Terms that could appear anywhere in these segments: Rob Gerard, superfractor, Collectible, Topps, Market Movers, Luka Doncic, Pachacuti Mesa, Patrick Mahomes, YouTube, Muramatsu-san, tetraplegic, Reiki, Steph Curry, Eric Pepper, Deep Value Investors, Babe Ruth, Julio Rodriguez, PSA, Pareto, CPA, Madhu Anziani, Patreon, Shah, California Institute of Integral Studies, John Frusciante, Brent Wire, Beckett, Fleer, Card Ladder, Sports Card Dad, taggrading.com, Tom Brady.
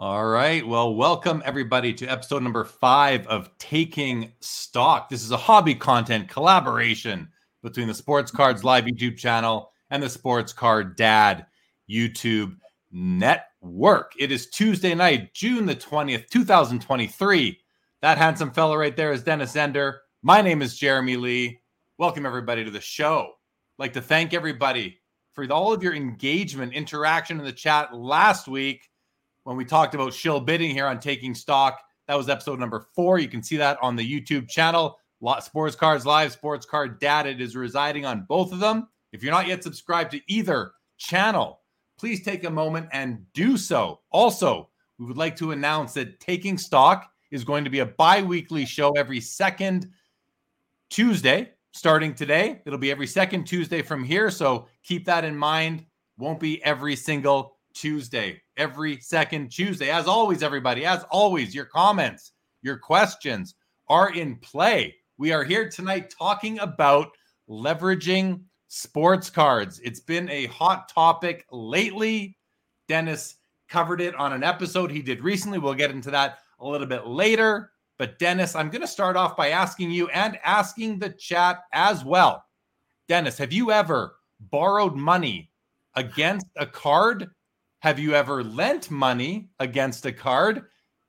All right. Well, welcome everybody to episode number 5 of Taking Stock. This is a hobby content collaboration between the Sports Cards Live YouTube channel and the Sports Card Dad YouTube network. It is Tuesday night, June the 20th, 2023. That handsome fella right there is Dennis Ender. My name is Jeremy Lee. Welcome everybody to the show. I'd like to thank everybody for all of your engagement, interaction in the chat last week. When we talked about shill bidding here on Taking Stock, that was episode number 4. You can see that on the YouTube channel, Sports Cards Live, Sports Card Dad. It is residing on both of them. If you're not yet subscribed to either channel, please take a moment and do so. Also, we would like to announce that Taking Stock is going to be a bi-weekly show every second Tuesday, starting today. It'll be every second Tuesday from here, so keep that in mind. Won't be every single Tuesday, every second Tuesday. As always, everybody, as always, your comments, your questions are in play. We are here tonight talking about leveraging sports cards. It's been a hot topic lately. Dennis covered it on an episode he did recently. We'll get into that a little bit later. But Dennis, I'm going to start off by asking you and asking the chat as well. Dennis, have you ever borrowed money against a card? Have you ever lent money against a card?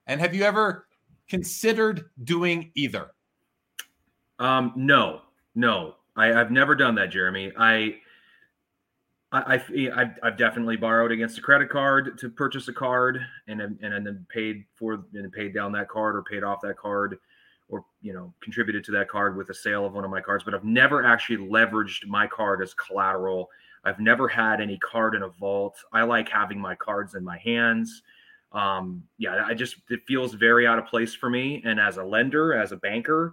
And have you ever considered doing either? No. I've never done that, Jeremy. I've definitely borrowed against a credit card to purchase a card and then paid down that card or paid off that card or, you know, contributed to that card with a sale of one of my cards. But I've never actually leveraged my card as collateral. I've never had any card in a vault. I like having my cards in my hands. It feels very out of place for me. And as a lender, as a banker,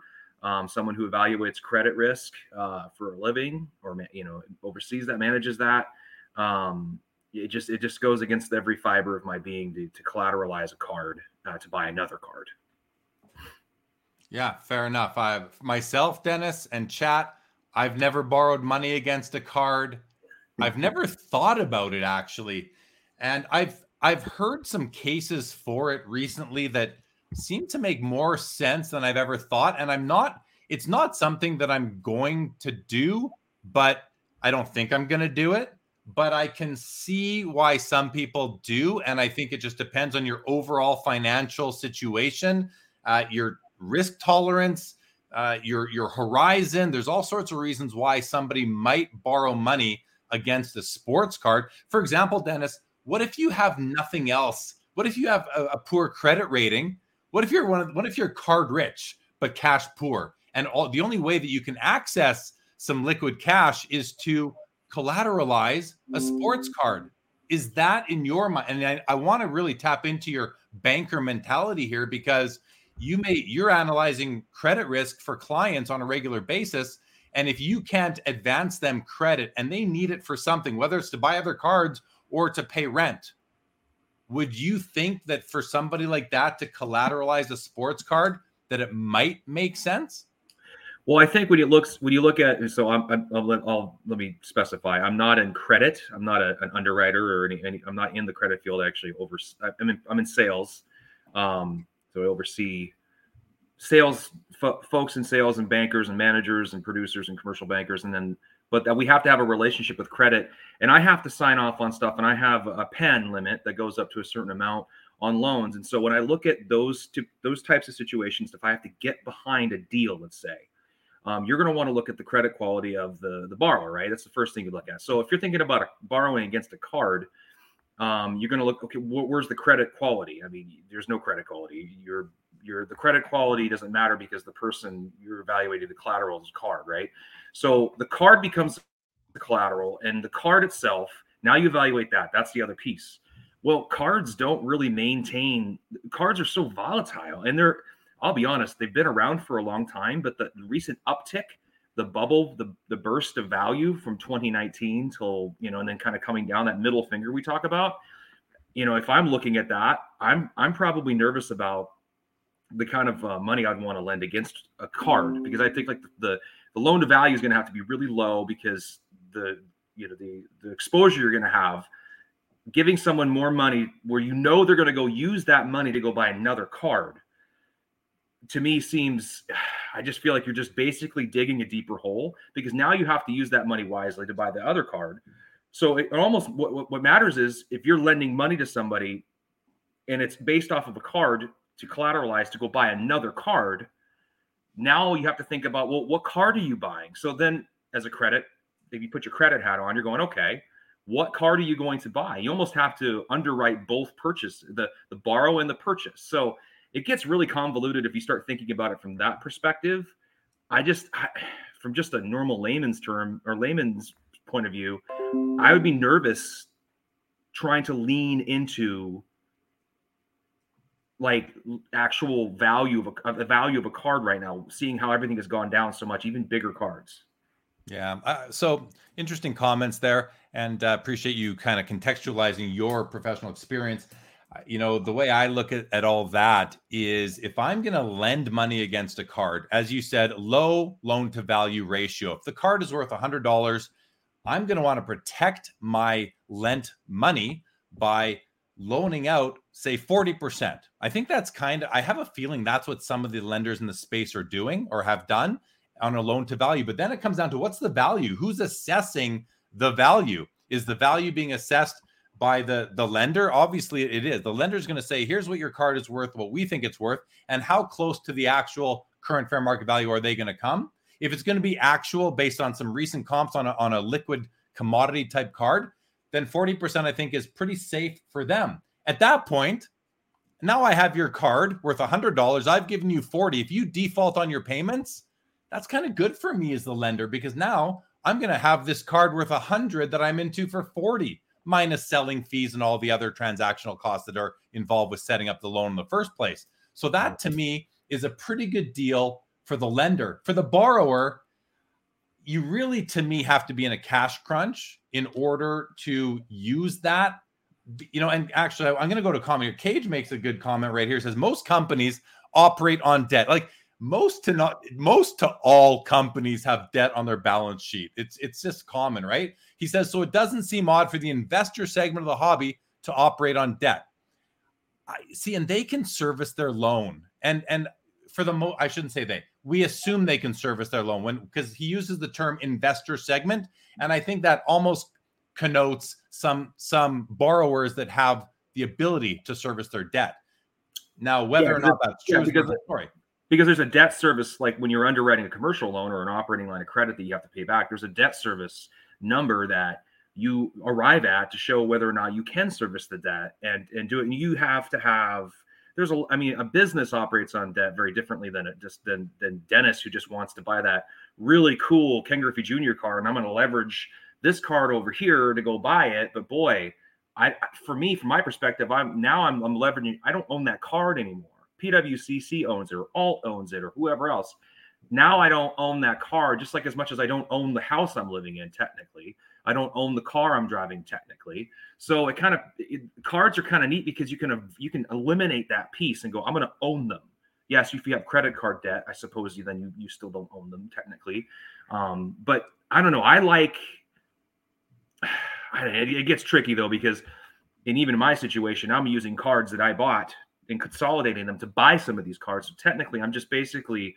someone who evaluates credit risk for a living, or oversees that, manages that, it just goes against every fiber of my being to collateralize a card to buy another card. Yeah, fair enough. Myself, Dennis, and chat. I've never borrowed money against a card. I've never thought about it actually. And I've heard some cases for it recently that seem to make more sense than I've ever thought. And it's not something that I'm going to do, but I don't think I'm going to do it, but I can see why some people do. And I think it just depends on your overall financial situation, your risk tolerance, your horizon. There's all sorts of reasons why somebody might borrow money against a sports card. For example, Dennis, what if you have nothing else? What if you have a poor credit rating? What if you're card rich but cash poor, and the only way that you can access some liquid cash is to collateralize a sports card? Is that in your mind? And I want to really tap into your banker mentality here, because you're analyzing credit risk for clients on a regular basis. And if you can't advance them credit and they need it for something, whether it's to buy other cards or to pay rent, would you think that for somebody like that to collateralize a sports card, that it might make sense? Well, I think let me specify. I'm not in credit. I'm not an underwriter or I'm not in the credit field. Actually, I'm in sales. So I oversee sales folks in sales and bankers and managers and producers and commercial bankers, but we have to have a relationship with credit, and I have to sign off on stuff, and I have a pen limit that goes up to a certain amount on loans. And so when I look at those types of situations, if I have to get behind a deal, let's say, you're going to want to look at the credit quality of the borrower, right? That's the first thing you look at. So if you're thinking about borrowing against a card, you're going to look, okay, where's the credit quality? I mean, there's no credit quality. The credit quality doesn't matter because the person you're evaluating the collateral is card, right? So the card becomes the collateral, and the card itself, now you evaluate that. That's the other piece. Well, cards don't really maintain, cards are so volatile, and they're, I'll be honest, they've been around for a long time, but the recent uptick, the bubble, the burst of value from 2019 till, and then kind of coming down, that middle finger we talk about, if I'm looking at that, I'm probably nervous about the kind of money I'd want to lend against a card, because I think like the loan to value is going to have to be really low, because the exposure you're going to have giving someone more money where, they're going to go use that money to go buy another card, to me seems, I just feel like you're just basically digging a deeper hole, because now you have to use that money wisely to buy the other card. So it almost, what matters is if you're lending money to somebody and it's based off of a card to collateralize, to go buy another card. Now you have to think about, well, what card are you buying? So then as a credit, if you put your credit hat on, you're going, okay, what card are you going to buy? You almost have to underwrite both purchase, the borrow and the purchase. So it gets really convoluted if you start thinking about it from that perspective. From just a normal layman's point of view, I would be nervous trying to lean into like actual value of the value of a card right now, seeing how everything has gone down so much, even bigger cards. Yeah. So interesting comments there, and appreciate you kind of contextualizing your professional experience. The way I look at all that is, if I'm going to lend money against a card, as you said, low loan to value ratio. If the card is worth $100, I'm going to want to protect my lent money by loaning out, say, 40%. I think that's I have a feeling that's what some of the lenders in the space are doing or have done on a loan to value. But then it comes down to, what's the value? Who's assessing the value? Is the value being assessed by the lender? Obviously it is. The lender's going to say, here's what your card is worth, what we think it's worth, and how close to the actual current fair market value are they going to come? If it's going to be actual based on some recent comps on a liquid commodity type card, then 40% I think is pretty safe for them. At that point, now I have your card worth $100. I've given you 40. If you default on your payments, that's kind of good for me as the lender, because now I'm going to have this card worth 100 that I'm into for 40. Minus selling fees and all the other transactional costs that are involved with setting up the loan in the first place. So that to me is a pretty good deal for the lender. For the borrower, you really, to me, have to be in a cash crunch in order to use that. And actually, I'm going to go to a comment here. Cage makes a good comment right here. It says, most companies operate on debt. Like most to all companies have debt on their balance sheet. It's just common, right? He says, so it doesn't seem odd for the investor segment of the hobby to operate on debt. And they can service their loan. And for the I shouldn't say they, we assume they can service their loan because he uses the term investor segment. And I think that almost connotes some borrowers that have the ability to service their debt. Now, whether or not that's true is another story. Because there's a debt service, like when you're underwriting a commercial loan or an operating line of credit that you have to pay back, there's a debt service number that you arrive at to show whether or not you can service the debt and do it. And you have to have, a business operates on debt very differently than Dennis, who just wants to buy that really cool Ken Griffey Jr. card. And I'm going to leverage this card over here to go buy it. But boy, from my perspective, I'm leveraging, I don't own that card anymore. PWCC owns it, or Alt owns it, or whoever else. Now I don't own that car, just like as much as I don't own the house I'm living in, technically. I don't own the car I'm driving, technically. So cards are kind of neat because you can eliminate that piece and go, I'm going to own them. Yes, if you have credit card debt, I suppose you still don't own them, technically. But I don't know. It gets tricky, though, because even in my situation, I'm using cards that I bought and consolidating them to buy some of these cards. So technically, I'm just basically,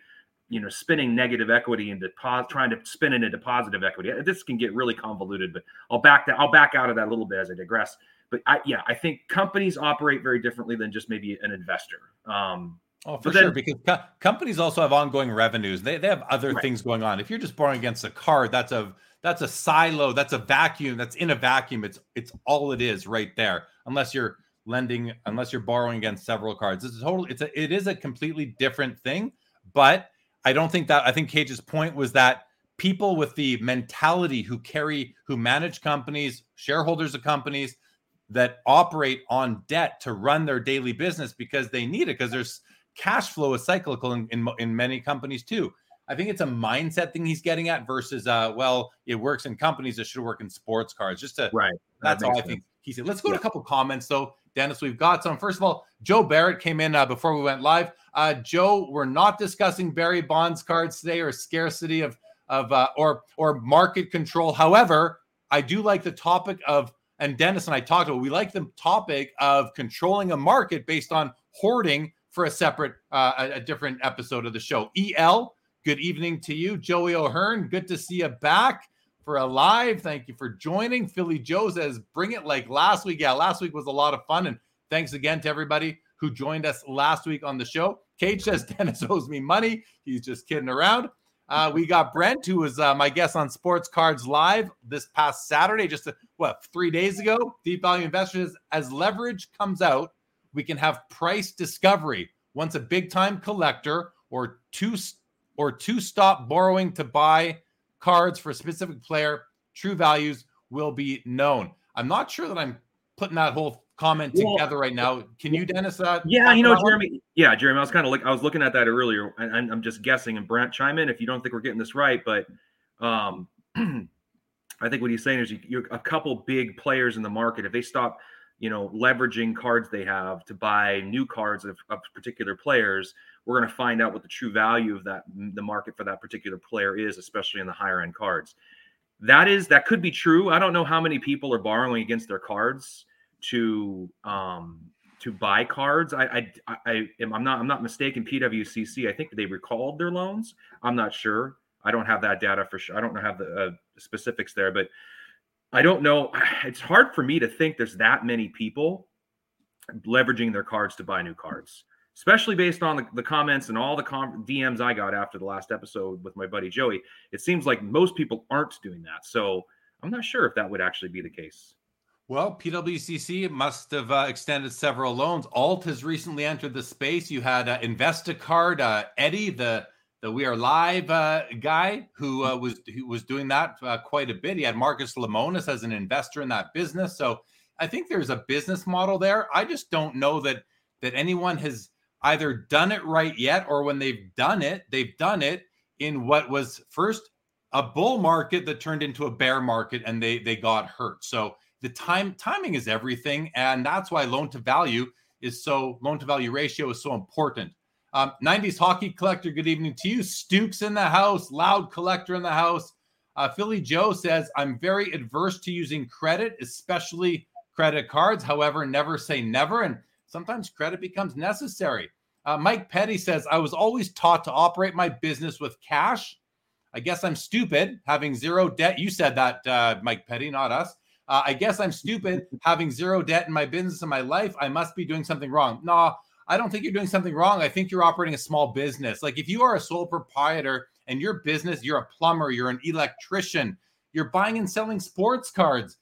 spinning negative equity into trying to spin it into positive equity. This can get really convoluted, but I'll back out of that a little bit as I digress. But I think companies operate very differently than just maybe an investor. Sure, because companies also have ongoing revenues. They have other things going on. If you're just borrowing against a card, that's a silo, that's a vacuum, that's in a vacuum. It's all it is right there. Unless you're lending, unless you're borrowing against several cards, it is a completely different thing. But I think Cage's point was that people with the mentality who manage companies, shareholders of companies that operate on debt to run their daily business because they need it, because there's cash flow is cyclical in many companies too. I think it's a mindset thing he's getting at versus, it works in companies, it should work in sports cards. That's all I think he said. Let's go to a couple comments though. Dennis, we've got some. First of all, Joe Barrett came in before we went live. Joe, we're not discussing Barry Bonds cards today or scarcity or market control. However, I do like the topic of, and Dennis and I talked about, we like the topic of controlling a market based on hoarding for a separate, a different episode of the show. EL, good evening to you. Joey O'Hearn, good to see you back for a live. Thank you for joining. Philly Joe says, bring it like last week. Yeah, last week was a lot of fun. And thanks again to everybody who joined us last week on the show. Cage says, Dennis owes me money. He's just kidding around. We got Brent, who was my guest on Sports Cards Live this past Saturday, 3 days ago. Deep Value Investors, as leverage comes out, we can have price discovery. Once a big-time collector or two stop borrowing to buy cards for a specific player, true values will be known. I'm not sure that I'm putting that whole comment together right now. Can you, Dennis? Jeremy. Yeah, Jeremy. I was looking at that earlier, and I'm just guessing. And Brent, chime in if you don't think we're getting this right. But I think what he's saying is you're a couple big players in the market. If they stop, leveraging cards they have to buy new cards of particular players, we're going to find out what the true value of the market for that particular player is, especially in the higher end cards. That could be true. I don't know how many people are borrowing against their cards to buy cards. I'm not mistaken. PWCC, I think they recalled their loans. I'm not sure. I don't have that data for sure. I don't have the specifics there, but I don't know. It's hard for me to think there's that many people leveraging their cards to buy new cards, especially based on the comments and all the DMs I got after the last episode with my buddy Joey. It seems like most people aren't doing that. So I'm not sure if that would actually be the case. Well, PWCC must have extended several loans. Alt has recently entered the space. You had Investicard, Eddie, the We Are Live guy, who was doing that quite a bit. He had Marcus Lemonis as an investor in that business. So I think there's a business model there. I just don't know that anyone has either done it right yet, or when they've done it in what was first a bull market that turned into a bear market, and they got hurt. So the timing is everything, and that's why loan to value ratio is so important. 90s hockey collector, good evening to you. Stukes in the house, loud collector in the house. Philly Joe says, I'm very adverse to using credit, especially credit cards. However, never say never, and sometimes credit becomes necessary. Mike Petty says, I was always taught to operate my business with cash. I guess I'm stupid having zero debt. You said that, Mike Petty, not us. I guess I'm stupid having zero debt in my business and my life. I must be doing something wrong. No, I don't think you're doing something wrong. I think you're operating a small business. Like if you are a sole proprietor and your business, you're a plumber, you're an electrician, you're buying and selling sports cards,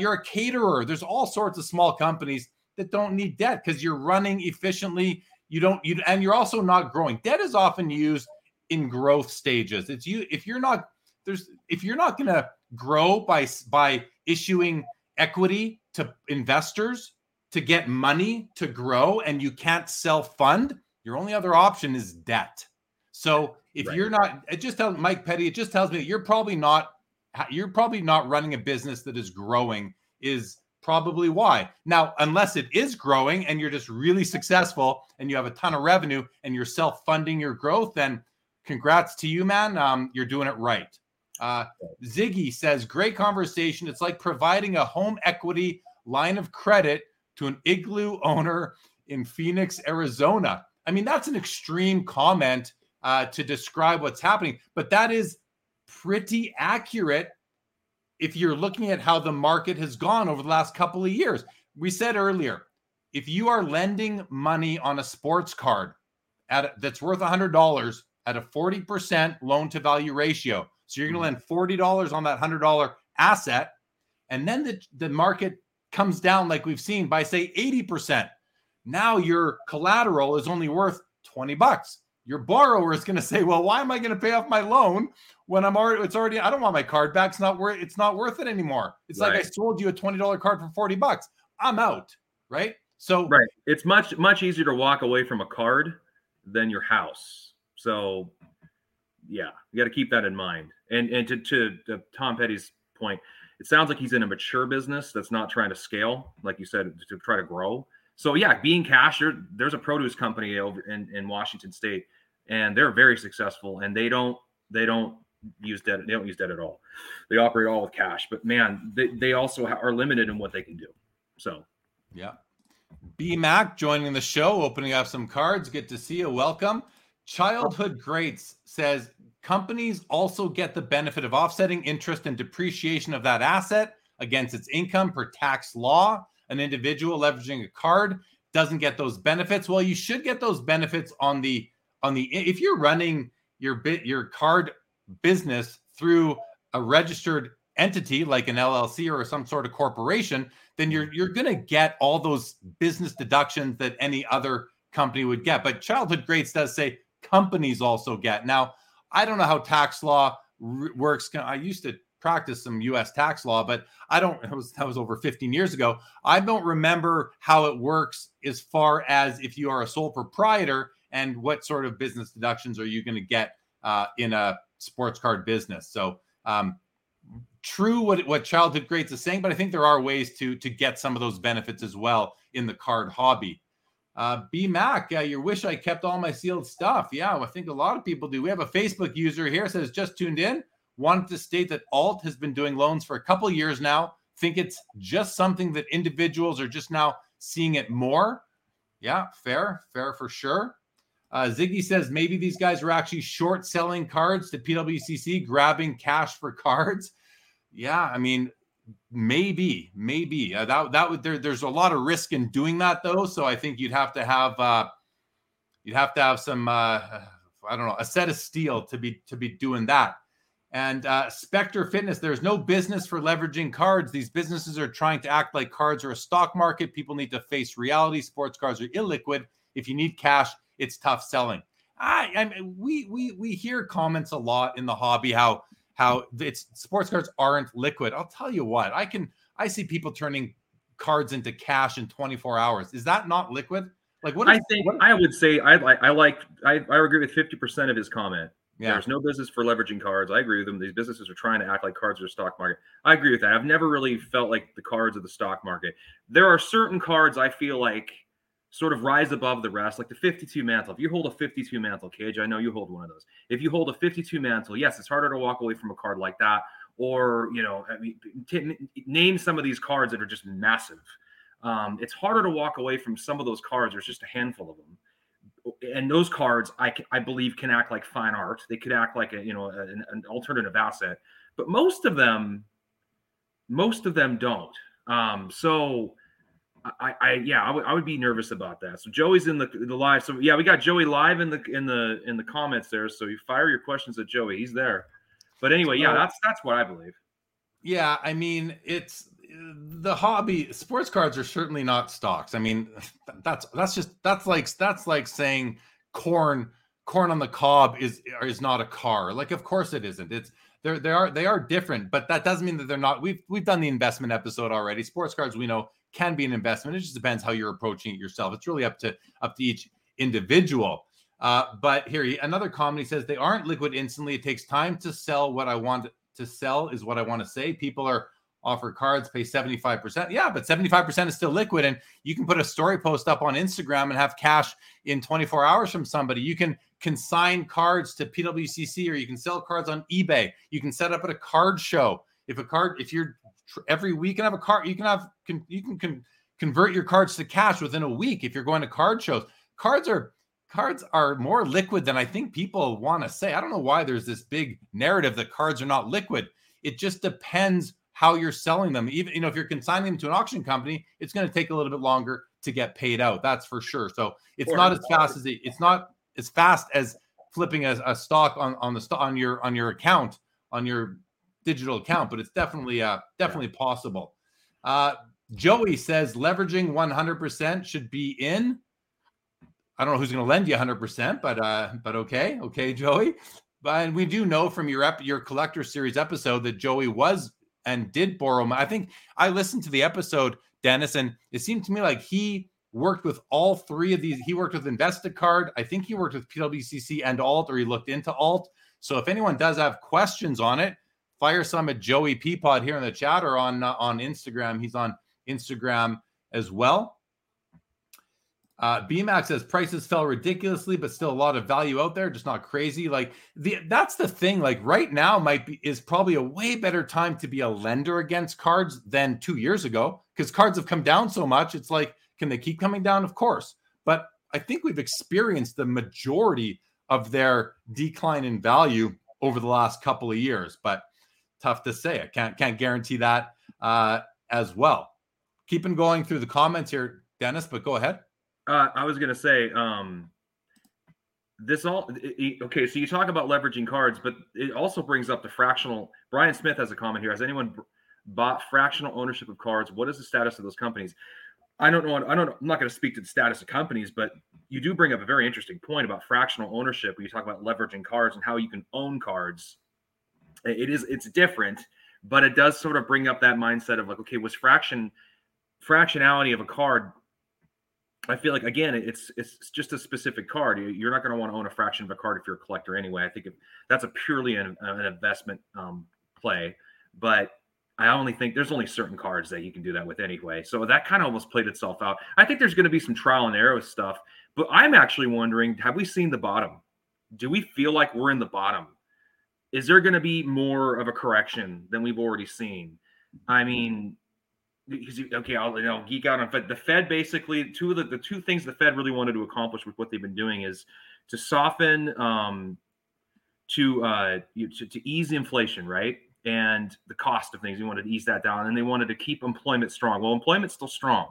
you're a caterer. There's all sorts of small companies that don't need debt because you're running efficiently. And you're also not growing. Debt is often used in growth stages. If you're not going to grow by issuing equity to investors to get money to grow, and you can't self-fund, your only other option is debt. So if you're not, it just tells me that you're probably not running a business that is growing is probably why. Now, unless it is growing and you're just really successful and you have a ton of revenue and you're self-funding your growth, then congrats to you, man. You're doing it right. Ziggy says, great conversation. It's like providing a home equity line of credit to an igloo owner in Phoenix, Arizona. I mean, that's an extreme comment to describe what's happening, but that is pretty accurate if you're looking at how the market has gone over the last couple of years. We said earlier, if you are lending money on a sports card that's worth $100 at a 40% loan-to-value ratio, so you're going to lend $40 on that $100 asset, and then the market comes down like we've seen by, say, 80%. Now your collateral is only worth $20. Your borrower is going to say, well, why am I going to pay off my loan when I don't want my card back. It's not worth it anymore. It's right. Like I sold you a $20 card for $40. I'm out. Right. So right. It's much, much easier to walk away from a card than your house. So yeah, you got to keep that in mind. And to Tom Petty's point, it sounds like he's in a mature business that's not trying to scale, like you said, to try to grow. So yeah, being cash, there's a produce company over in Washington State, and they're very successful, and they don't use debt. They don't use debt at all. They operate all with cash. But man, they also are limited in what they can do. So yeah, B Mac joining the show, opening up some cards. Good to see you. Welcome. Childhood Greats says companies also get the benefit of offsetting interest and depreciation of that asset against its income per tax law. An individual leveraging a card doesn't get those benefits. Well, you should get those benefits on the if you're running your card business through a registered entity like an LLC or some sort of corporation, then you're going to get all those business deductions that any other company would get. But Childhood Greats does say companies also get. Now, I don't know how tax law works. I used to practice some U.S. tax law, but that was over 15 years ago. I don't remember how it works as far as if you are a sole proprietor and what sort of business deductions are you going to get in a sports card business. So true what Childhood Greats is saying, but I think there are ways to get some of those benefits as well in the card hobby. B-Mac, you wish I kept all my sealed stuff. Yeah, I think a lot of people do. We have a Facebook user here says, just tuned in. Wanted to state that Alt has been doing loans for a couple of years now. Think it's just something that individuals are just now seeing it more. Yeah, fair for sure. Ziggy says maybe these guys are actually short selling cards to PWCC, grabbing cash for cards. Yeah, I mean, maybe that would there's a lot of risk in doing that though. So I think you'd have to have some I don't know, a set of steel to be doing that. And Spectre Fitness, there's no business for leveraging cards. These businesses are trying to act like cards are a stock market. People need to face reality. Sports cards are illiquid. If you need cash, it's tough selling. I mean, we hear comments a lot in the hobby how it's sports cards aren't liquid. I'll tell you what, I see people turning cards into cash in 24 hours. Is that not liquid? Like what? I would say I agree with 50% of his comment. Yeah. There's no business for leveraging cards. I agree with them. These businesses are trying to act like cards are a stock market. I agree with that. I've never really felt like the cards are the stock market. There are certain cards I feel like sort of rise above the rest, like the 52 Mantle. If you hold a 52 Mantle, Cage, I know you hold one of those. If you hold a 52 Mantle, yes, it's harder to walk away from a card like that. Or, you know, I mean, name some of these cards that are just massive. It's harder to walk away from some of those cards. There's just a handful of them. And those cards, I believe, can act like fine art. They could act like an alternative asset, but most of them don't. So I would be nervous about that. So Joey's in the live. So yeah, we got Joey live in the comments there. So you fire your questions at Joey. He's there. But anyway, yeah, that's what I believe. Yeah, I mean it's. The hobby sports cards are certainly not stocks. I mean, that's like saying corn on the cob is not a car. Like, of course it isn't. It's they are different, but that doesn't mean that they're not. We've done the investment episode already. Sports cards, we know, can be an investment. It just depends how you're approaching it yourself. It's really up to each individual. But here another comedy says they aren't liquid instantly. It takes time to sell. What I want to sell is what I want to say. People are. Offer cards, pay 75%. Yeah, but 75% is still liquid. And you can put a story post up on Instagram and have cash in 24 hours from somebody. You can consign cards to PWCC, or you can sell cards on eBay. You can set up at a card show. If you're every week and have a card, you can convert your cards to cash within a week. If you're going to card shows, cards are more liquid than I think people want to say. I don't know why there's this big narrative that cards are not liquid. It just depends how you're selling them. Even, you know, if you're consigning them to an auction company, it's going to take a little bit longer to get paid out. That's for sure. So it's not as fast as it's not as fast as flipping a stock on your account, on your digital account, but it's definitely possible. Joey says leveraging 100% should be in. I don't know who's going to lend you 100%, but okay, Joey. But we do know from your collector series episode that Joey was and did borrow money. I think I listened to the episode, Dennis, and it seemed to me like he worked with all three of these. He worked with Investicard. I think he worked with PWCC and Alt, or he looked into Alt. So if anyone does have questions on it, fire some at Joey Peapod here in the chat or on Instagram. He's on Instagram as well. BMAX says prices fell ridiculously, but still a lot of value out there. Just not crazy. Like that's the thing. Like right now is probably a way better time to be a lender against cards than 2 years ago, because cards have come down so much. It's like, can they keep coming down? Of course. But I think we've experienced the majority of their decline in value over the last couple of years, but tough to say. I can't guarantee that as well. Keeping going through the comments here, Dennis, but go ahead. I was going to say okay, so you talk about leveraging cards, but it also brings up the fractional. Brian Smith has a comment here. Has anyone bought fractional ownership of cards? What is the status of those companies? I don't know. I'm not going to speak to the status of companies, but you do bring up a very interesting point about fractional ownership when you talk about leveraging cards and how you can own cards. It's different, but it does sort of bring up that mindset of like, okay, was fractionality of a card, I feel like, again, it's just a specific card. You're not going to want to own a fraction of a card if you're a collector anyway. I think that's a purely an investment play, but I only think there's only certain cards that you can do that with anyway. So that kind of almost played itself out. I think there's going to be some trial and error stuff, but I'm actually wondering, have we seen the bottom? Do we feel like we're in the bottom? Is there going to be more of a correction than we've already seen? I mean, okay, I'll geek out on Fed. The Fed, basically, the two things the Fed really wanted to accomplish with what they've been doing is to soften, to ease inflation, right, and the cost of things. They wanted to ease that down, and they wanted to keep employment strong. Well, employment's still strong,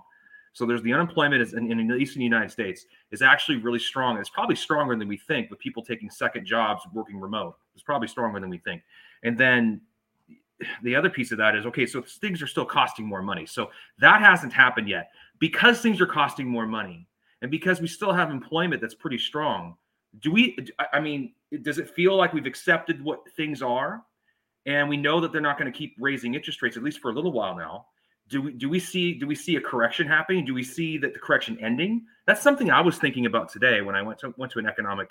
so there's the unemployment is, in at least in the United States, is actually really strong. It's probably stronger than we think, with people taking second jobs, working remote. It's probably stronger than we think, and then. The other piece of that is, okay, so things are still costing more money. So that hasn't happened yet. Because things are costing more money and because we still have employment that's pretty strong, does it feel like we've accepted what things are and we know that they're not going to keep raising interest rates, at least for a little while now? Do we see a correction happening? Do we see that the correction ending? That's something I was thinking about today when I went to an economic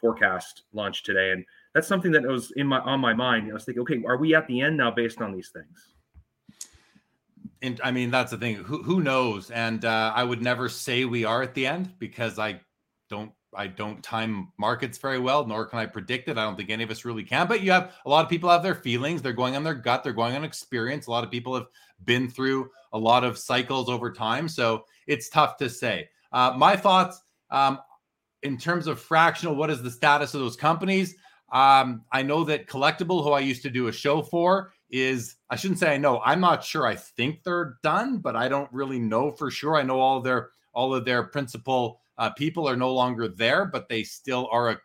forecast launch today. And that's something that was on my mind. I was thinking, okay, are we at the end now based on these things? And I mean, that's the thing. Who knows? And I would never say we are at the end, because I don't time markets very well, nor can I predict it. I don't think any of us really can. But you have a lot of people have their feelings. They're going on their gut. They're going on experience. A lot of people have been through a lot of cycles over time. So it's tough to say. My thoughts in terms of fractional, what is the status of those companies? I know that Collectible, who I used to do a show for, I'm not sure. I think they're done, but I don't really know for sure. I know all of their principal people are no longer there, but they still are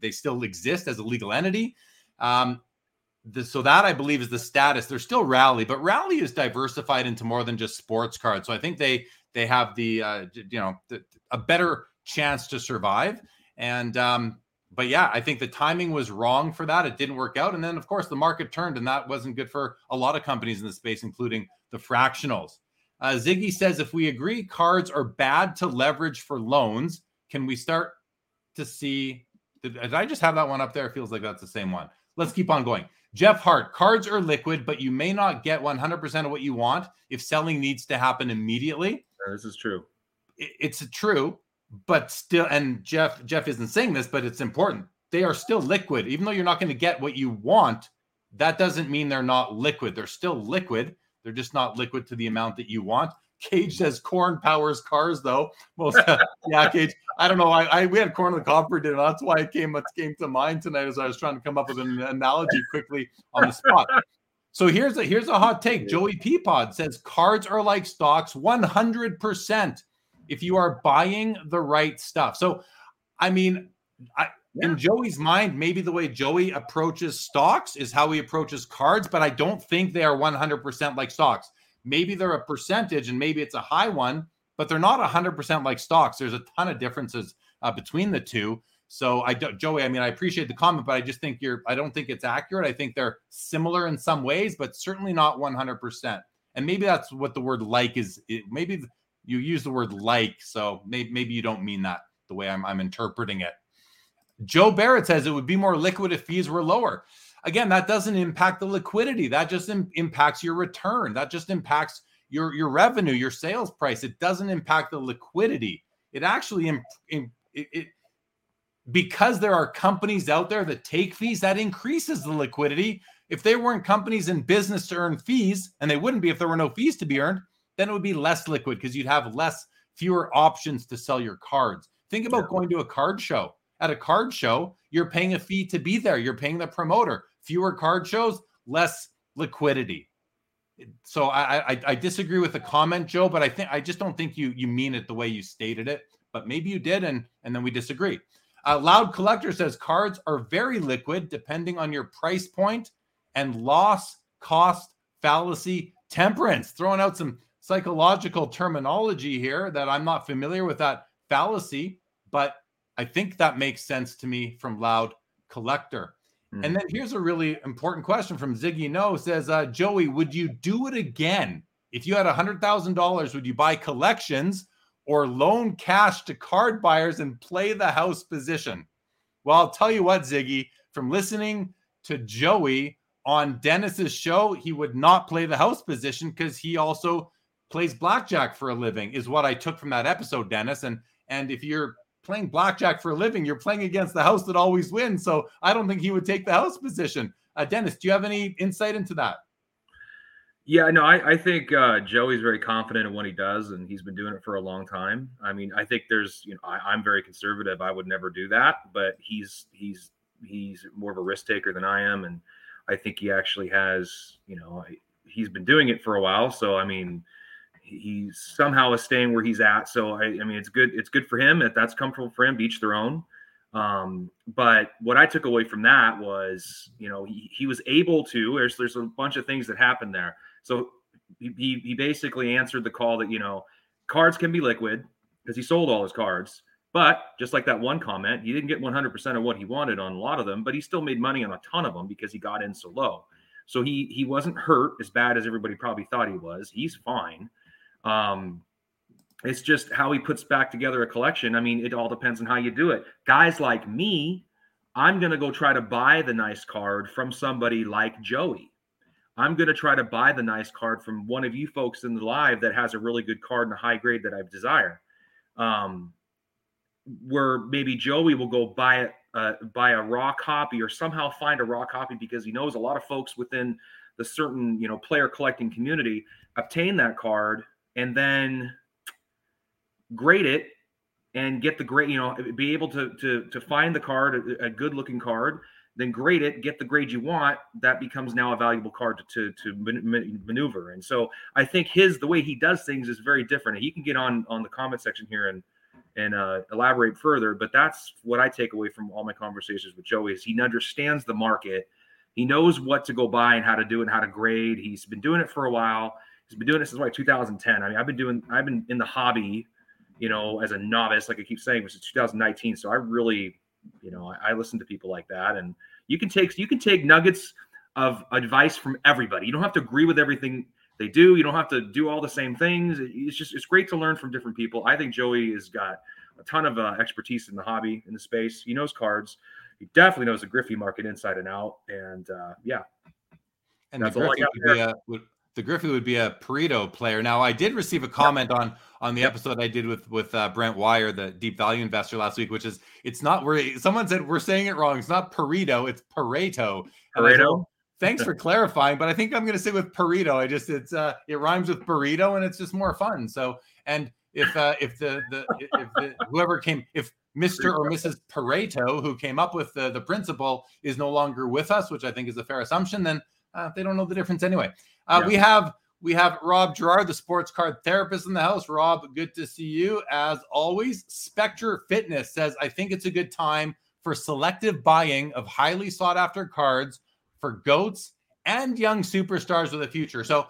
they still exist as a legal entity. So that I believe is the status. They're still Rally, but Rally is diversified into more than just sports cards. So I think they have a better chance to survive. And, but yeah, I think the timing was wrong for that. It didn't work out. And then, of course, the market turned, and that wasn't good for a lot of companies in the space, including the fractionals. Ziggy says, if we agree cards are bad to leverage for loans, can we start to see... Did I just have that one up there? It feels like that's the same one. Let's keep on going. Jeff Hart, cards are liquid, but you may not get 100% of what you want if selling needs to happen immediately. Yeah, this is true. It's true. But still, and Jeff isn't saying this, but it's important. They are still liquid. Even though you're not going to get what you want, that doesn't mean they're not liquid. They're still liquid. They're just not liquid to the amount that you want. Cage says corn powers cars, though. Most, yeah, Cage. I don't know. We had corn on the cob for dinner. That's why it came to mind tonight, as I was trying to come up with an analogy quickly on the spot. So here's a hot take. Joey Peapod says cards are like stocks 100% if you are buying the right stuff. So, I mean, in Joey's mind, maybe the way Joey approaches stocks is how he approaches cards, but I don't think they are 100% like stocks. Maybe they're a percentage and maybe it's a high one, but they're not 100% like stocks. There's a ton of differences between the two. So Joey, I mean, I appreciate the comment, but I just think I don't think it's accurate. I think they're similar in some ways, but certainly not 100%. And maybe that's what the word like is. Maybe you use the word like, so maybe you don't mean that the way I'm interpreting it. Joe Barrett says it would be more liquid if fees were lower. Again, that doesn't impact the liquidity. That just impacts your return. That just impacts your revenue, your sales price. It doesn't impact the liquidity. It actually, because there are companies out there that take fees, that increases the liquidity. If they weren't companies in business to earn fees, and they wouldn't be if there were no fees to be earned, then it would be less liquid because you'd have fewer options to sell your cards. Think about going to a card show. At a card show, you're paying a fee to be there. You're paying the promoter. Fewer card shows, less liquidity. So I disagree with the comment, Joe, but I just don't think you mean it the way you stated it. But maybe you did, and then we disagree. Loud Collector says cards are very liquid depending on your price point and loss, cost, fallacy, temperance. Throwing out some psychological terminology here that I'm not familiar with, that fallacy, but I think that makes sense to me from Loud Collector. Mm-hmm. And then here's a really important question from Ziggy No. Says, Joey, would you do it again? If you had $100,000, would you buy collections or loan cash to card buyers and play the house position? Well, I'll tell you what, Ziggy, from listening to Joey on Dennis's show, he would not play the house position because he also plays blackjack for a living, is what I took from that episode, Dennis. And if you're playing blackjack for a living, you're playing against the house that always wins. So I don't think he would take the house position. Dennis, do you have any insight into that? Yeah, no, I think Joey's very confident in what he does, and he's been doing it for a long time. I mean, I think I'm very conservative. I would never do that, but he's more of a risk taker than I am. And I think he actually has, he's been doing it for a while. So, I mean, he somehow is staying where he's at. So, I mean, it's good for him. If that's comfortable for him, each their own. But what I took away from that was, he was able to, there's a bunch of things that happened there. So he basically answered the call that, cards can be liquid because he sold all his cards. But just like that one comment, he didn't get 100% of what he wanted on a lot of them, but he still made money on a ton of them because he got in so low. So he wasn't hurt as bad as everybody probably thought he was. He's fine. It's just how he puts back together a collection. I mean, it all depends on how you do it. Guys like me, I'm going to go try to buy the nice card from somebody like Joey. I'm going to try to buy the nice card from one of you folks in the live that has a really good card and a high grade that I desire. Where maybe Joey will go buy a raw copy or somehow find a raw copy because he knows a lot of folks within the certain, player collecting community obtain that card and then grade it and get the grade, be able to find the card, a good looking card, then grade it, get the grade you want. That becomes now a valuable card to maneuver. And so I think the way he does things is very different. He can get on the comment section here and elaborate further, but that's what I take away from all my conversations with Joey is he understands the market. He knows what to go buy and how to do it and how to grade. He's been doing it for a while. He's been doing it since like 2010. I mean, I've been in the hobby, as a novice, like I keep saying, which is 2019. So I really, I listen to people like that, and you can take nuggets of advice from everybody. You don't have to agree with everything they do. You don't have to do all the same things. It's great to learn from different people. I think Joey has got a ton of expertise in the hobby, in the space. He knows cards. He definitely knows the Griffey market inside and out. And yeah. And that's all I got there. The Griffey would be a Pareto player. Now, I did receive a comment on the episode I did with Brent Wire, the Deep Value Investor, last week, which is someone said we're saying it wrong. It's not Pareto, it's Pareto. Pareto. Thanks for clarifying, but I think I'm going to sit with Pareto. It rhymes with burrito, and it's just more fun. So, and if Mr. or Mrs. Pareto, who came up with the principle, is no longer with us, which I think is a fair assumption, then They don't know the difference anyway. We have Rob Gerard, the sports card therapist, in the house. Rob, good to see you as always. Spectre Fitness says, I think it's a good time for selective buying of highly sought after cards for GOATs and young superstars of the future. So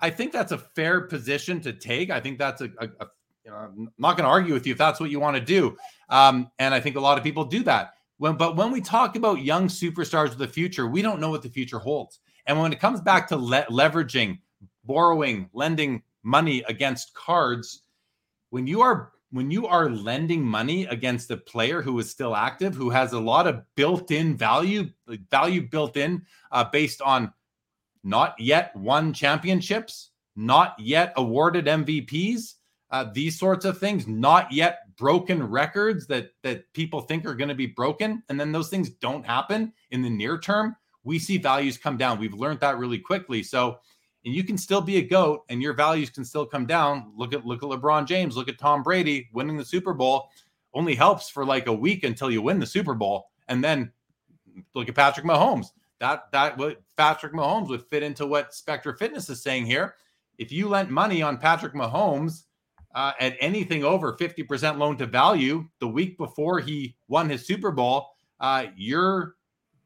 I think that's a fair position to take. I think that's I'm not going to argue with you if that's what you want to do. And I think a lot of people do that. But when we talk about young superstars of the future, we don't know what the future holds. And when it comes back to leveraging, borrowing, lending money against cards, when you are lending money against a player who is still active, who has a lot of built-in value built in based on not yet won championships, not yet awarded MVPs, these sorts of things, not yet broken records that people think are going to be broken, and then those things don't happen in the near term, we see values come down. We've learned that really quickly. So, and you can still be a GOAT and your values can still come down. Look at LeBron James, look at Tom Brady. Winning the Super Bowl only helps for like a week until you win the Super Bowl. And then look at Patrick Mahomes. What Patrick Mahomes would fit into what Spectre Fitness is saying here. If you lent money on Patrick Mahomes at anything over 50% loan to value the week before he won his Super Bowl, your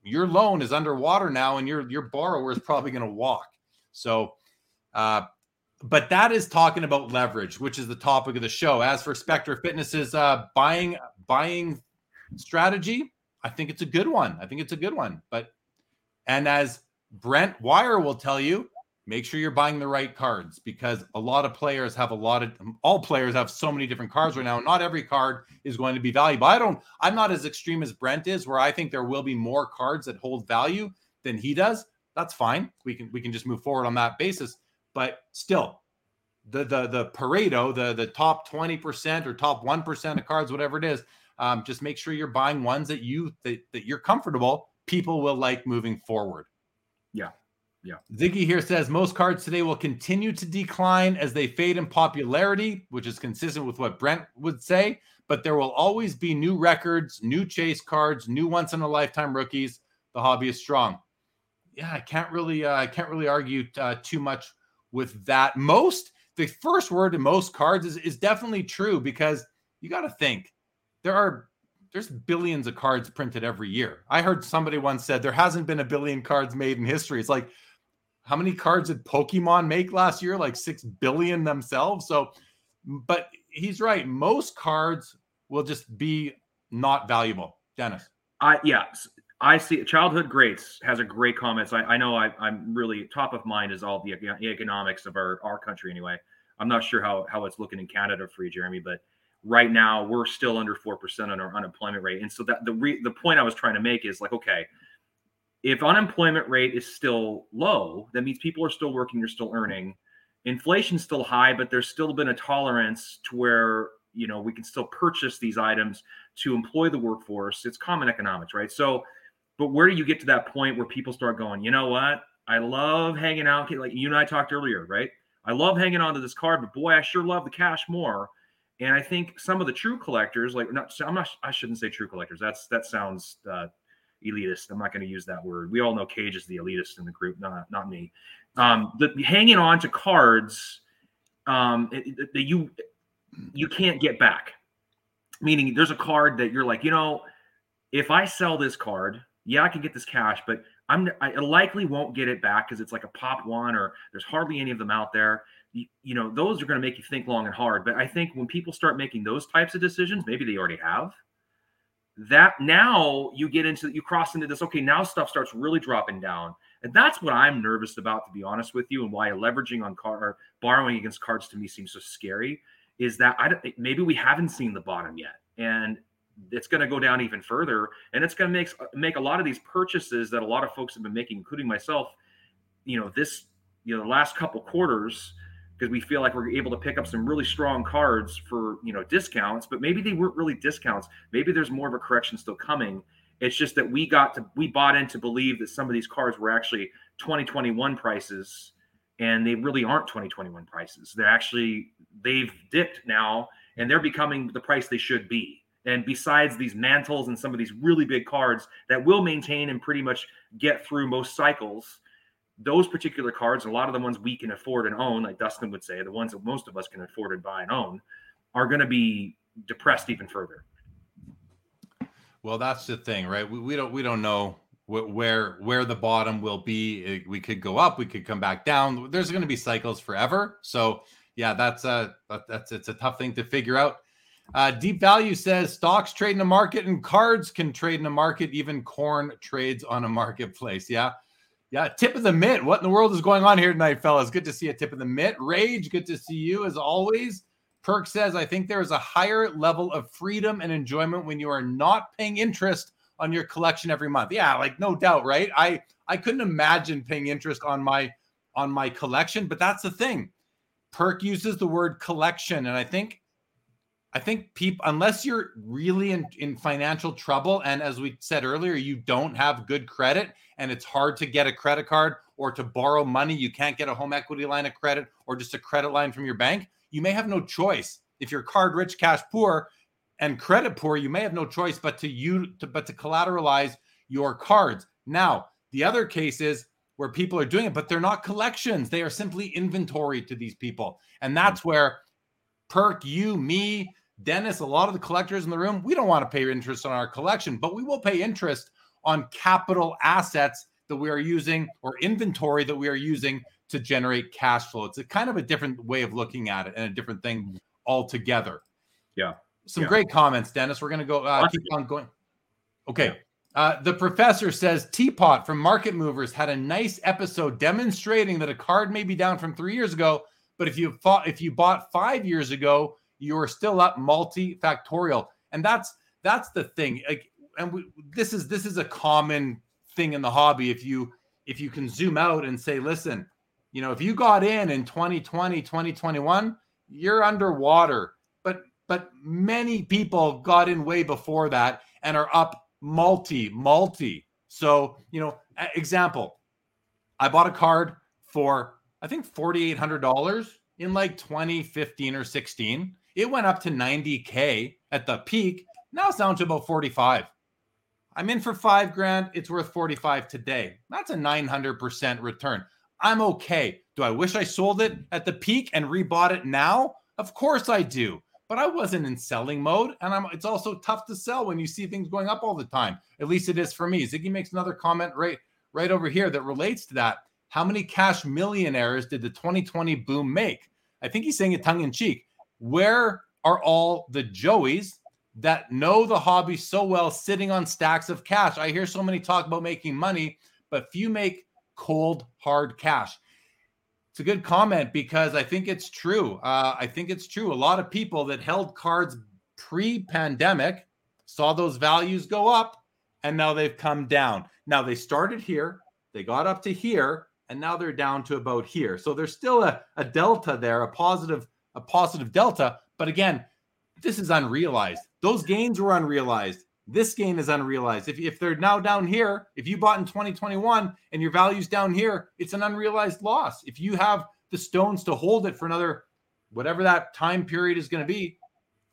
loan is underwater now and your borrower is probably going to walk. So, but that is talking about leverage, which is the topic of the show. As for Spectre Fitness's buying strategy, I think it's a good one. And as Brent Wire will tell you, make sure you're buying the right cards, because a lot of players have all players have so many different cards right now. Not every card is going to be valuable. I'm not as extreme as Brent is, where I think there will be more cards that hold value than he does. That's fine. We can just move forward on that basis. But still, the Pareto, the top 20% or top 1% of cards, whatever it is, just make sure you're buying ones that you're comfortable. People will like moving forward. Yeah. Ziggy here says most cards today will continue to decline as they fade in popularity, which is consistent with what Brent would say. But there will always be new records, new chase cards, new once in a lifetime rookies. The hobby is strong. Yeah, I can't really argue too much with that. The first word in most cards is definitely true, because you got to think there's billions of cards printed every year. I heard somebody once said there hasn't been a billion cards made in history. It's like, how many cards did Pokemon make last year? Like 6 billion themselves. So, but he's right. Most cards will just be not valuable. Dennis. I see childhood grades has a great comment. So I know I'm really top of mind is all the economics of our country anyway. I'm not sure how it's looking in Canada for you, Jeremy, but right now we're still under 4% on our unemployment rate. And so that the point I was trying to make is like, okay, if unemployment rate is still low, that means people are still working, you're still earning. Inflation's still high, but there's still been a tolerance to where, you know, we can still purchase these items to employ the workforce. It's common economics, right? So, but where do you get to that point where people start going, you know what? I love hanging out. Like you and I talked earlier, right? I love hanging on to this card, but boy, I sure love the cash more. And I think some of the true collectors, I shouldn't say true collectors. That sounds elitist. I'm not going to use that word. We all know Cage is the elitist in the group, not me. The hanging on to cards that you can't get back. Meaning there's a card that you're like, you know, if I sell this card, yeah, I can get this cash, but I likely won't get it back because it's like a pop one, or there's hardly any of them out there. You know, those are going to make you think long and hard. But I think when people start making those types of decisions, maybe they already have, that now you cross into this, okay, now stuff starts really dropping down. And that's what I'm nervous about, to be honest with you, and why leveraging on or borrowing against cards to me seems so scary, is that maybe we haven't seen the bottom yet. And it's going to go down even further, and it's going to make a lot of these purchases that a lot of folks have been making, including myself, the last couple quarters, because we feel like we're able to pick up some really strong cards for, discounts, but maybe they weren't really discounts. Maybe there's more of a correction still coming. It's just that we bought in to believe that some of these cards were actually 2021 prices, and they really aren't 2021 prices. They've dipped now, and they're becoming the price they should be. And besides these Mantles and some of these really big cards that will maintain and pretty much get through most cycles, those particular cards, a lot of the ones we can afford and own, like Dustin would say, the ones that most of us can afford and buy and own, are going to be depressed even further. Well, that's the thing, right? We don't know where the bottom will be. We could go up, we could come back down. There's going to be cycles forever. So yeah, it's a tough thing to figure out. Deep Value says stocks trade in a market and cards can trade in a market. Even corn trades on a marketplace. Yeah. Yeah. Tip of the mitt. What in the world is going on here tonight, fellas? Good to see a tip of the mitt. Rage, good to see you as always. Perk says, I think there is a higher level of freedom and enjoyment when you are not paying interest on your collection every month. Yeah, like no doubt, right? I couldn't imagine paying interest on my collection, but that's the thing. Perk uses the word collection, and I think people, unless you're really in financial trouble, and as we said earlier, you don't have good credit and it's hard to get a credit card or to borrow money, you can't get a home equity line of credit or just a credit line from your bank, you may have no choice. If you're card rich, cash poor, and credit poor, you may have no choice but to collateralize your cards. Now, the other case is where people are doing it, but they're not collections. They are simply inventory to these people. And that's where Perk, you, me, Dennis, a lot of the collectors in the room, we don't want to pay interest on our collection, but we will pay interest on capital assets that we are using or inventory that we are using to generate cash flow. It's a kind of a different way of looking at it and a different thing altogether. Yeah. Some great comments, Dennis. We're going to go keep on going. Okay. The professor says, Teapot from Market Movers had a nice episode demonstrating that a card may be down from 3 years ago, but if you bought 5 years ago, you are still up multifactorial. And that's the thing. Like, and this is a common thing in the hobby. If you can zoom out and say, listen, you know, if you got in 2020, 2021, you're underwater. But many people got in way before that and are up multi. So, you know, example, I bought a card for, I think, $4,800 in like 2015 or 16. It went up to 90K at the peak. Now it's down to about 45. I'm in for $5,000. It's worth 45 today. That's a 900% return. I'm okay. Do I wish I sold it at the peak and rebought it now? Of course I do. But I wasn't in selling mode, and it's also tough to sell when you see things going up all the time. At least it is for me. Ziggy makes another comment right over here that relates to that. How many cash millionaires did the 2020 boom make? I think he's saying it tongue in cheek. Where are all the Joeys that know the hobby so well sitting on stacks of cash? I hear so many talk about making money, but few make cold, hard cash. It's a good comment because I think it's true. A lot of people that held cards pre-pandemic saw those values go up, and now they've come down. Now they started here, they got up to here, and now they're down to about here. So there's still a delta there, a positive delta. But again, this is unrealized. Those gains were unrealized. This gain is unrealized. If they're now down here, if you bought in 2021 and your value's down here, it's an unrealized loss. If you have the stones to hold it for another, whatever that time period is going to be,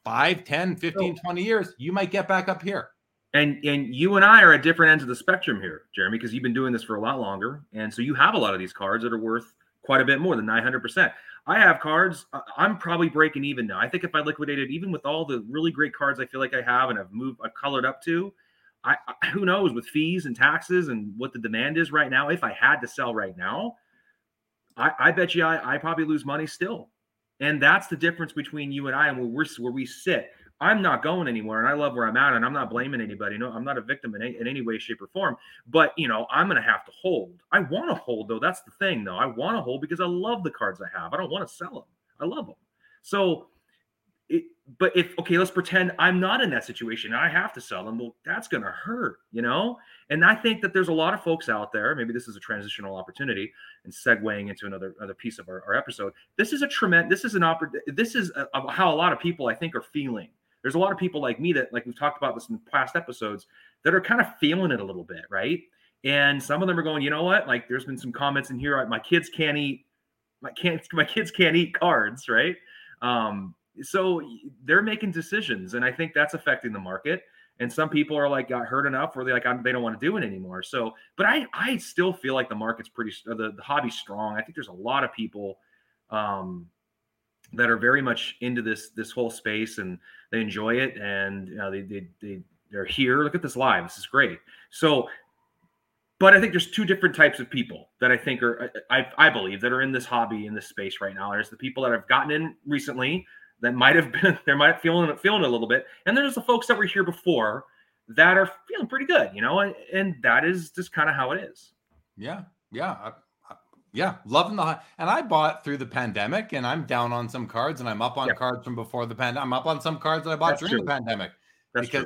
5, 10, 15, 20 years, you might get back up here. And you and I are at different ends of the spectrum here, Jeremy, because you've been doing this for a lot longer. And so you have a lot of these cards that are worth quite a bit more than 900%. I have cards. I'm probably breaking even now. I think if I liquidated, even with all the really great cards I feel like I have and I've colored up to, I who knows with fees and taxes and what the demand is right now, if I had to sell right now, I bet you I probably lose money still. And that's the difference between you and I and where we sit. I'm not going anywhere, and I love where I'm at, and I'm not blaming anybody. No, I'm not a victim in any way, shape, or form. But, you know, I'm going to have to hold. I want to hold, though. That's the thing, though. I want to hold because I love the cards I have. I don't want to sell them. I love them. So, let's pretend I'm not in that situation. I have to sell them. Well, that's going to hurt, you know? And I think that there's a lot of folks out there. Maybe this is a transitional opportunity and segueing into another piece of our episode. This is a tremendous. This is how a lot of people, I think, are feeling. There's a lot of people like me that, like we've talked about this in past episodes, that are kind of feeling it a little bit, right? And some of them are going, you know what? Like, there's been some comments in here. My kids can't eat cards, right? So they're making decisions, and I think that's affecting the market. And some people are like, got hurt enough where they like, they don't want to do it anymore. So, but I still feel like the market's pretty, the hobby's strong. I think there's a lot of people that are very much into this whole space, and they enjoy it. And you know, they're here. Look at this live. This is great. So, but I think there's two different types of people that I think are, I believe, that are in this hobby, in this space right now. There's the people that have gotten in recently that might have been, they might feeling a little bit. And there's the folks that were here before that are feeling pretty good, you know, and that is just kind of how it is. Yeah. Yeah. Yeah. Loving the, and I bought through the pandemic, and I'm down on some cards, and I'm up on cards from before the pandemic. I'm up on some cards that I bought during the pandemic. That's true.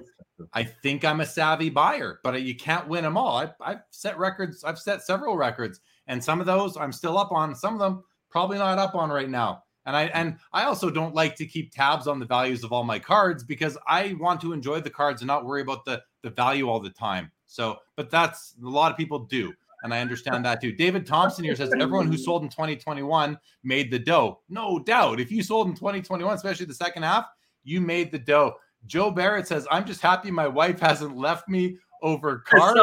I think I'm a savvy buyer, but you can't win them all. I've set records. I've set several records, and some of those I'm still up on. Some of them probably not up on right now. And I also don't like to keep tabs on the values of all my cards, because I want to enjoy the cards and not worry about the value all the time. So, but that's a lot of people do. And I understand that too. David Thompson here says, everyone who sold in 2021 made the dough. No doubt. If you sold in 2021, especially the second half, you made the dough. Joe Barrett says, I'm just happy my wife hasn't left me over cards.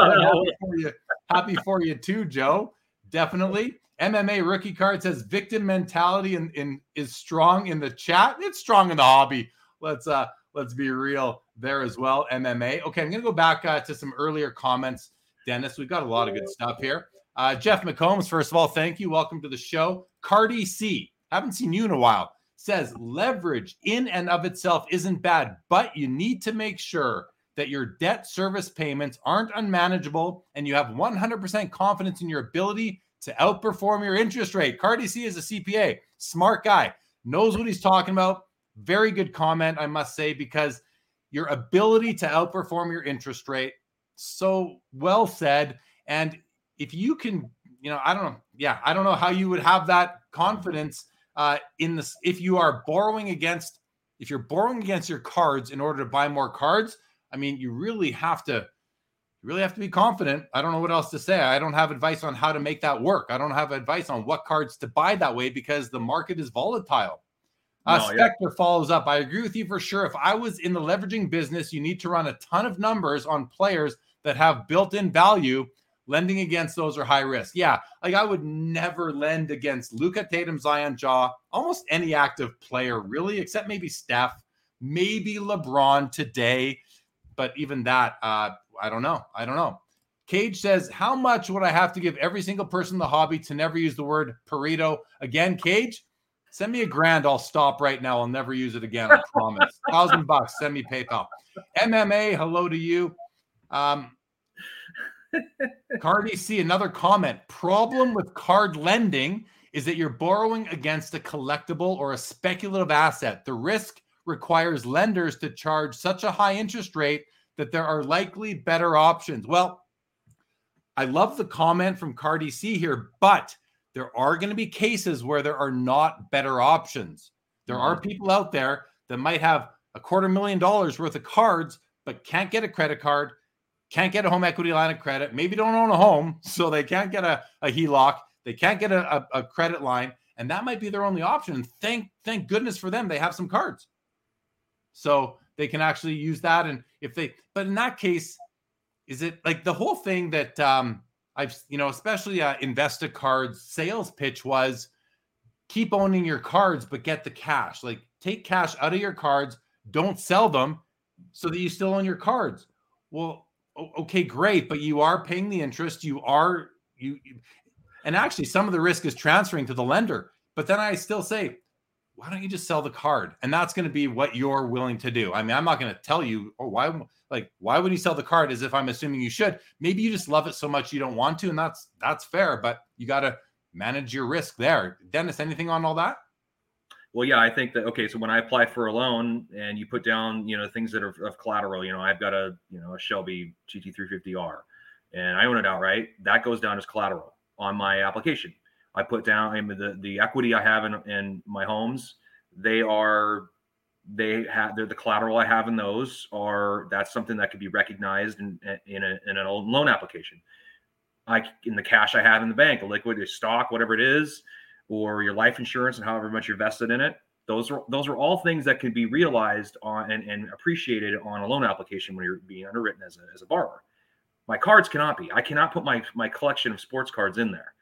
Happy for you too, Joe. Definitely. MMA Rookie Card says victim mentality is strong in the chat. It's strong in the hobby. Let's be real there as well. MMA. Okay, I'm going to go back to some earlier comments, Dennis. We've got a lot of good stuff here. Jeff McCombs, first of all, thank you. Welcome to the show. Cardi C, haven't seen you in a while, says leverage in and of itself isn't bad, but you need to make sure that your debt service payments aren't unmanageable and you have 100% confidence in your ability to outperform your interest rate. Cardi C is a CPA, smart guy, knows what he's talking about. Very good comment, I must say, because your ability to outperform your interest rate, so well said. And if you can, you know, I don't know how you would have that confidence in this. If you are borrowing against your cards in order to buy more cards, I mean, you really have to be confident. I don't know what else to say. I don't have advice on how to make that work. I don't have advice on what cards to buy that way, because the market is volatile. Spectre follows up. I agree with you for sure. If I was in the leveraging business, you need to run a ton of numbers on players that have built-in value. Lending against those are high risk. Yeah, like I would never lend against Luka, Tatum, Zion, Ja, almost any active player really, except maybe Steph, maybe LeBron today. But even that, I don't know. Cage says, how much would I have to give every single person in the hobby to never use the word Pareto again? Cage, send me $1,000. I'll stop right now. I'll never use it again. I promise. $1,000. Send me PayPal. MMA, hello to you. Cardi C, another comment. Problem with card lending is that you're borrowing against a collectible or a speculative asset. The risk requires lenders to charge such a high interest rate that there are likely better options. Well, I love the comment from Cardi C here, but there are going to be cases where there are not better options. There are people out there that might have $250,000 worth of cards, but can't get a credit card, can't get a home equity line of credit, maybe don't own a home, so they can't get a HELOC, they can't get a credit line, and that might be their only option. And thank goodness for them, they have some cards. So they can actually use that. And but in that case, is it like the whole thing that especially Investicard's sales pitch was keep owning your cards, but get the cash, like take cash out of your cards, don't sell them so that you still own your cards. Well, okay, great. But you are paying the interest. And actually some of the risk is transferring to the lender, but then I still say, why don't you just sell the card? And that's going to be what you're willing to do. I mean, I'm not going to tell you, why would you sell the card, as if I'm assuming you should. Maybe you just love it so much you don't want to, and that's fair, but you got to manage your risk there. Dennis, anything on all that? Well, yeah, I think that, okay, so when I apply for a loan and you put down, you know, things that are of collateral, you know, I've got a Shelby GT350R and I own it outright. That goes down as collateral on my application. I put down the equity I have in my homes. They're the collateral I have in those that's something that could be recognized in an old loan application. In the cash I have in the bank, a liquid, a stock, whatever it is, or your life insurance and however much you're vested in it, Those are all things that can be realized on and appreciated on a loan application when you're being underwritten as a borrower. My cards cannot be. I cannot put my collection of sports cards in there.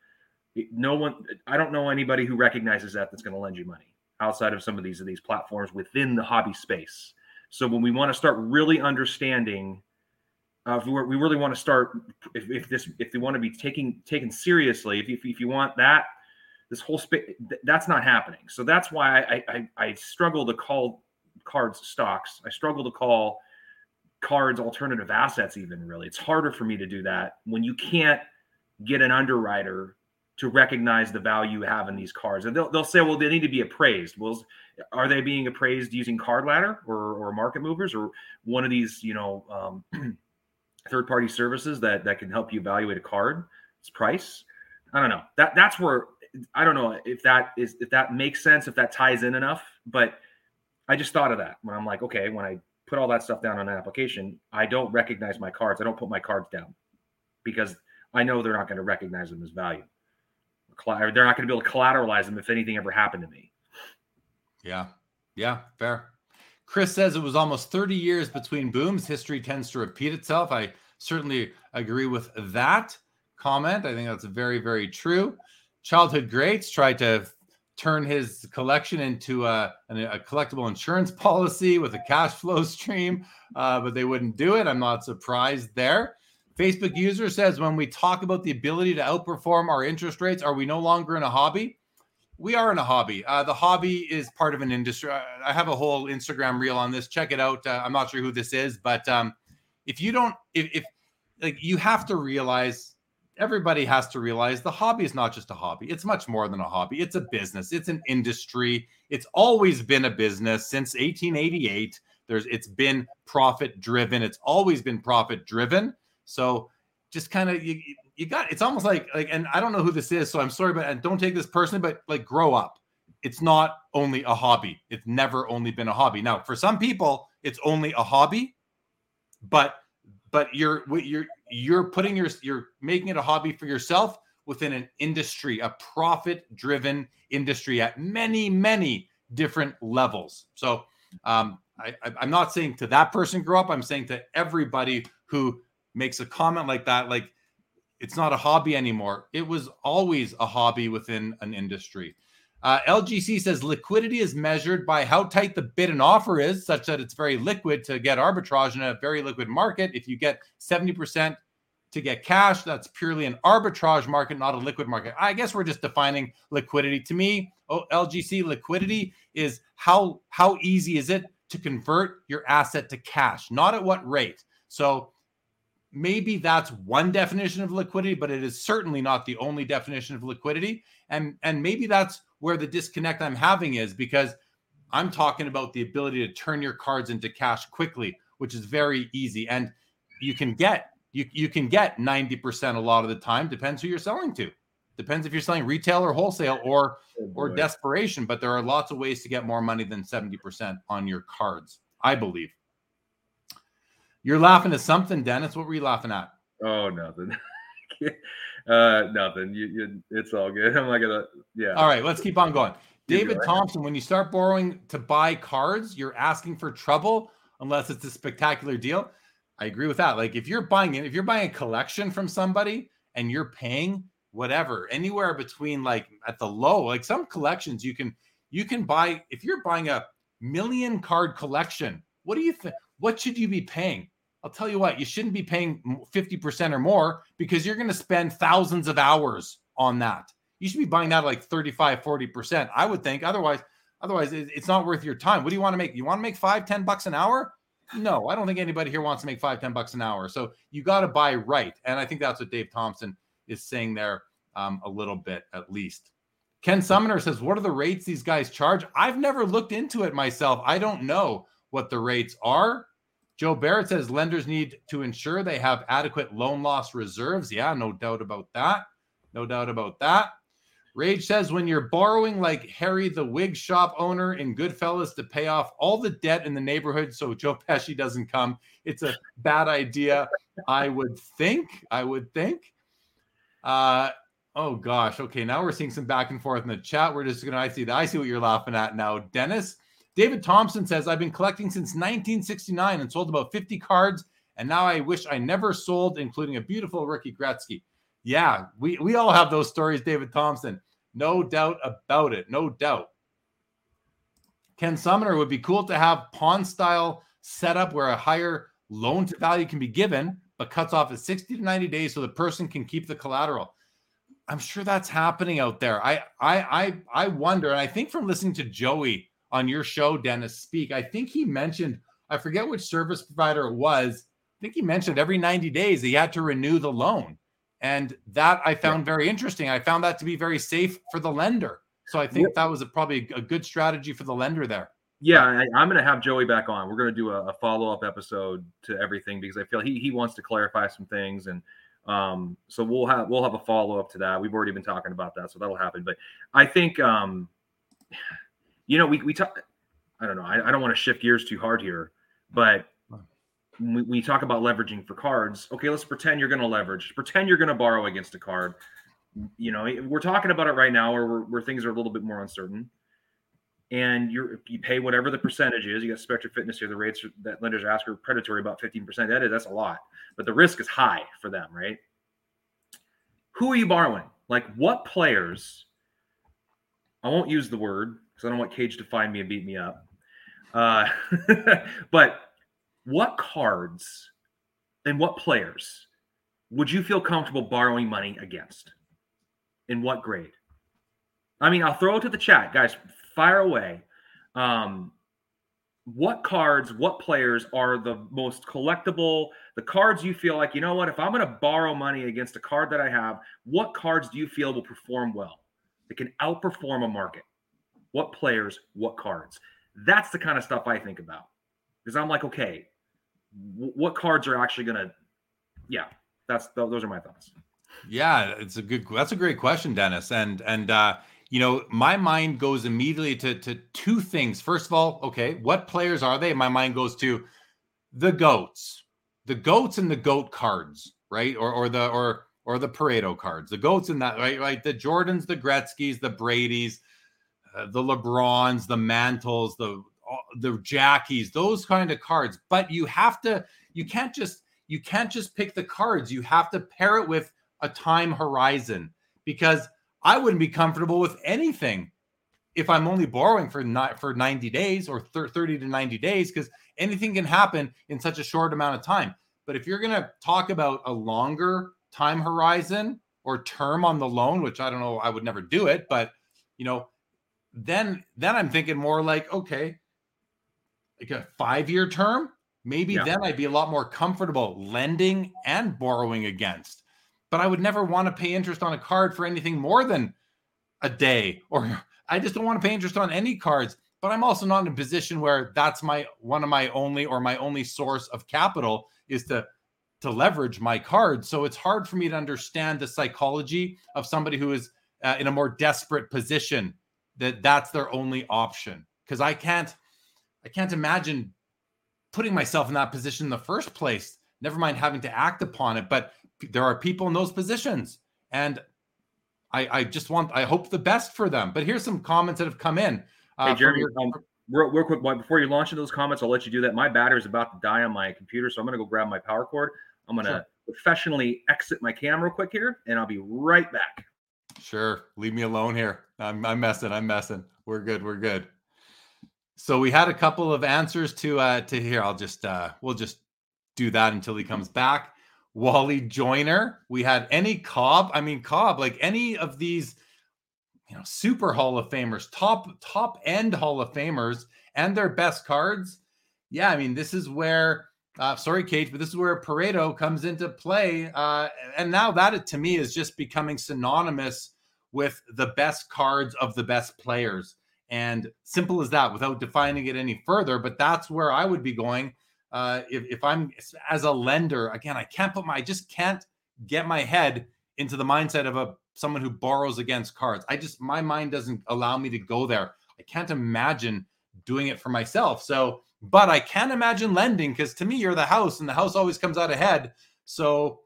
No one. I don't know anybody who recognizes that's going to lend you money outside of some of these platforms within the hobby space. So when we want to start really understanding, if we want to be taken seriously, if you want that. This whole space, that's not happening. So that's why I struggle to call cards stocks. I struggle to call cards alternative assets even, really. It's harder for me to do that when you can't get an underwriter to recognize the value you have in these cards. And they'll say, well, they need to be appraised. Well, are they being appraised using Card Ladder or Market Movers or one of these, third-party services that can help you evaluate a card, its price? I don't know. That's where... I don't know if that makes sense, if that ties in enough, but I just thought of that when I'm like, okay, when I put all that stuff down on an application, I don't recognize my cards. I don't put my cards down because I know they're not going to recognize them as value. They're not going to be able to collateralize them if anything ever happened to me. Yeah. Yeah. Fair. Chris says it was almost 30 years between booms. History tends to repeat itself. I certainly agree with that comment. I think that's very, very true. Childhood Greats tried to turn his collection into a collectible insurance policy with a cash flow stream, but they wouldn't do it. I'm not surprised there. Facebook user says, when we talk about the ability to outperform our interest rates, are we no longer in a hobby? We are in a hobby. The hobby is part of an industry. I have a whole Instagram reel on this. Check it out. I'm not sure who this is, but you have to realize... Everybody has to realize the hobby is not just a hobby. It's much more than a hobby. It's a business. It's an industry. It's always been a business since 1888. It's been profit driven. It's always been profit driven. So just kind of, you got, it's almost like, and I don't know who this is, so I'm sorry, but and don't take this personally, but like grow up. It's not only a hobby. It's never only been a hobby. Now, for some people, it's only a hobby, but you're putting you're making it a hobby for yourself within an industry, a profit-driven industry at many, many different levels. So I'm not saying to that person grow up. I'm saying to everybody who makes a comment like that, like it's not a hobby anymore. It was always a hobby within an industry. LGC says liquidity is measured by how tight the bid and offer is, such that it's very liquid to get arbitrage in a very liquid market. If you get 70% to get cash, that's purely an arbitrage market, not a liquid market. I guess we're just defining liquidity. To me, LGC liquidity is how easy is it to convert your asset to cash, not at what rate. So maybe that's one definition of liquidity, but it is certainly not the only definition of liquidity. And maybe that's where the disconnect I'm having is, because I'm talking about the ability to turn your cards into cash quickly, which is very easy. And you can get 90% a lot of the time. Depends who you're selling to. Depends if you're selling retail or wholesale or desperation. But there are lots of ways to get more money than 70% on your cards, I believe. You're laughing at something, Dennis. What were you laughing at? Oh, nothing. Nothing. It's all good. I'm not gonna. Yeah. All right. Let's keep on going. David Thompson. When you start borrowing to buy cards, you're asking for trouble unless it's a spectacular deal. I agree with that. Like if you're buying a collection from somebody and you're paying whatever, anywhere between like at the low, like some collections you can buy. If you're buying a 1 million card collection, what do you think? What should you be paying? I'll tell you what, you shouldn't be paying 50% or more because you're going to spend thousands of hours on that. You should be buying that at like 35, 40%. I would think otherwise it's not worth your time. What do you want to make? You want to make $5, $10 an hour? No, I don't think anybody here wants to make $5, $10 an hour. So you got to buy right. And I think that's what Dave Thompson is saying there a little bit, at least. Ken Summoner says, what are the rates these guys charge? I've never looked into it myself. I don't know what the rates are. Joe Barrett says lenders need to ensure they have adequate loan loss reserves. Yeah, no doubt about that. No doubt about that. Rage says when you're borrowing like Harry the wig shop owner in Goodfellas to pay off all the debt in the neighborhood so Joe Pesci doesn't come, it's a bad idea, I would think. Oh gosh. Okay. Now we're seeing some back and forth in the chat. We're just going to, I see what you're laughing at now, Dennis. David Thompson says, I've been collecting since 1969 and sold about 50 cards. And now I wish I never sold, including a beautiful Ricky Gretzky. Yeah. We all have those stories, David Thompson. No doubt about it. No doubt. Ken Sumner, would be cool to have pawn style setup where a higher loan to value can be given, but cuts off at 60 to 90 days so the person can keep the collateral. I'm sure that's happening out there. I wonder, and I think from listening to Joey on your show, Dennis, speak, I think he mentioned, I forget which service provider it was. I think he mentioned every 90 days he had to renew the loan. And that I found very interesting. I found that to be very safe for the lender. So I think that was probably a good strategy for the lender there. Yeah, I'm going to have Joey back on. We're going to do a follow-up episode to everything because I feel he wants to clarify some things. And so we'll have a follow-up to that. We've already been talking about that, so that'll happen. But I think, we talk – I don't know. I don't want to shift gears too hard here. But we talk about leveraging for cards. Okay, let's pretend you're going to leverage. Pretend you're going to borrow against a card. You know, we're talking about it right now where things are a little bit more uncertain. And you pay whatever the percentage is. You got Spectre Fitness here. The rates that lenders ask are predatory, about 15%. That's a lot. But the risk is high for them, right? Who are you borrowing? Like, what players? I won't use the word because I don't want Cage to find me and beat me up. But what cards and what players would you feel comfortable borrowing money against? In what grade? I mean, I'll throw it to the chat, guys. Fire away. What cards, what players are the most collectible? The cards you feel like, you know what, if I'm going to borrow money against a card that I have, what cards do you feel will perform well? That can outperform a market. What players, what cards? That's the kind of stuff I think about. Because I'm like, okay, what cards are actually going to, those are my thoughts. Yeah, that's a great question, Dennis. And my mind goes immediately to two things. First of all, okay, what players are they? My mind goes to the GOATs and the GOAT cards, right? Or the Pareto cards, the GOATs and that, right? Like the Jordans, the Gretzkys, the Bradys, the LeBrons, the Mantles, the Jackies, those kind of cards. But you can't just pick the cards. You have to pair it with a time horizon because I wouldn't be comfortable with anything if I'm only borrowing for 90 days or 30 to 90 days because anything can happen in such a short amount of time. But if you're going to talk about a longer time horizon or term on the loan, which I don't know, I would never do it, but then I'm thinking more like a 5-year term, then I'd be a lot more comfortable lending and borrowing against. But I would never want to pay interest on a card for anything more than a day, or I just don't want to pay interest on any cards, but I'm also not in a position where that's my only source of capital is to leverage my cards. So it's hard for me to understand the psychology of somebody who is in a more desperate position that's their only option. Cause I can't imagine putting myself in that position in the first place, never mind having to act upon it. But there are people in those positions, and I hope the best for them. But here's some comments that have come in. Hey, Jeremy, real quick, before you launch into those comments, I'll let you do that. My battery is about to die on my computer, so I'm going to go grab my power cord. I'm going to professionally exit my cam real quick here, and I'll be right back. Sure. Leave me alone here. I'm messing. We're good. So we had a couple of answers to here. We'll just do that until he comes back. Wally Joyner, we had Cobb, like any of these, super Hall of Famers, top end Hall of Famers and their best cards. Yeah. I mean, this is where, sorry, Cage, but this is where Pareto comes into play. And now that to me is just becoming synonymous with the best cards of the best players, and simple as that without defining it any further. But that's where I would be going. If I'm as a lender, again, I just can't get my head into the mindset of someone who borrows against cards. My mind doesn't allow me to go there. I can't imagine doing it for myself. So, but I can imagine lending because to me, you're the house and the house always comes out ahead. So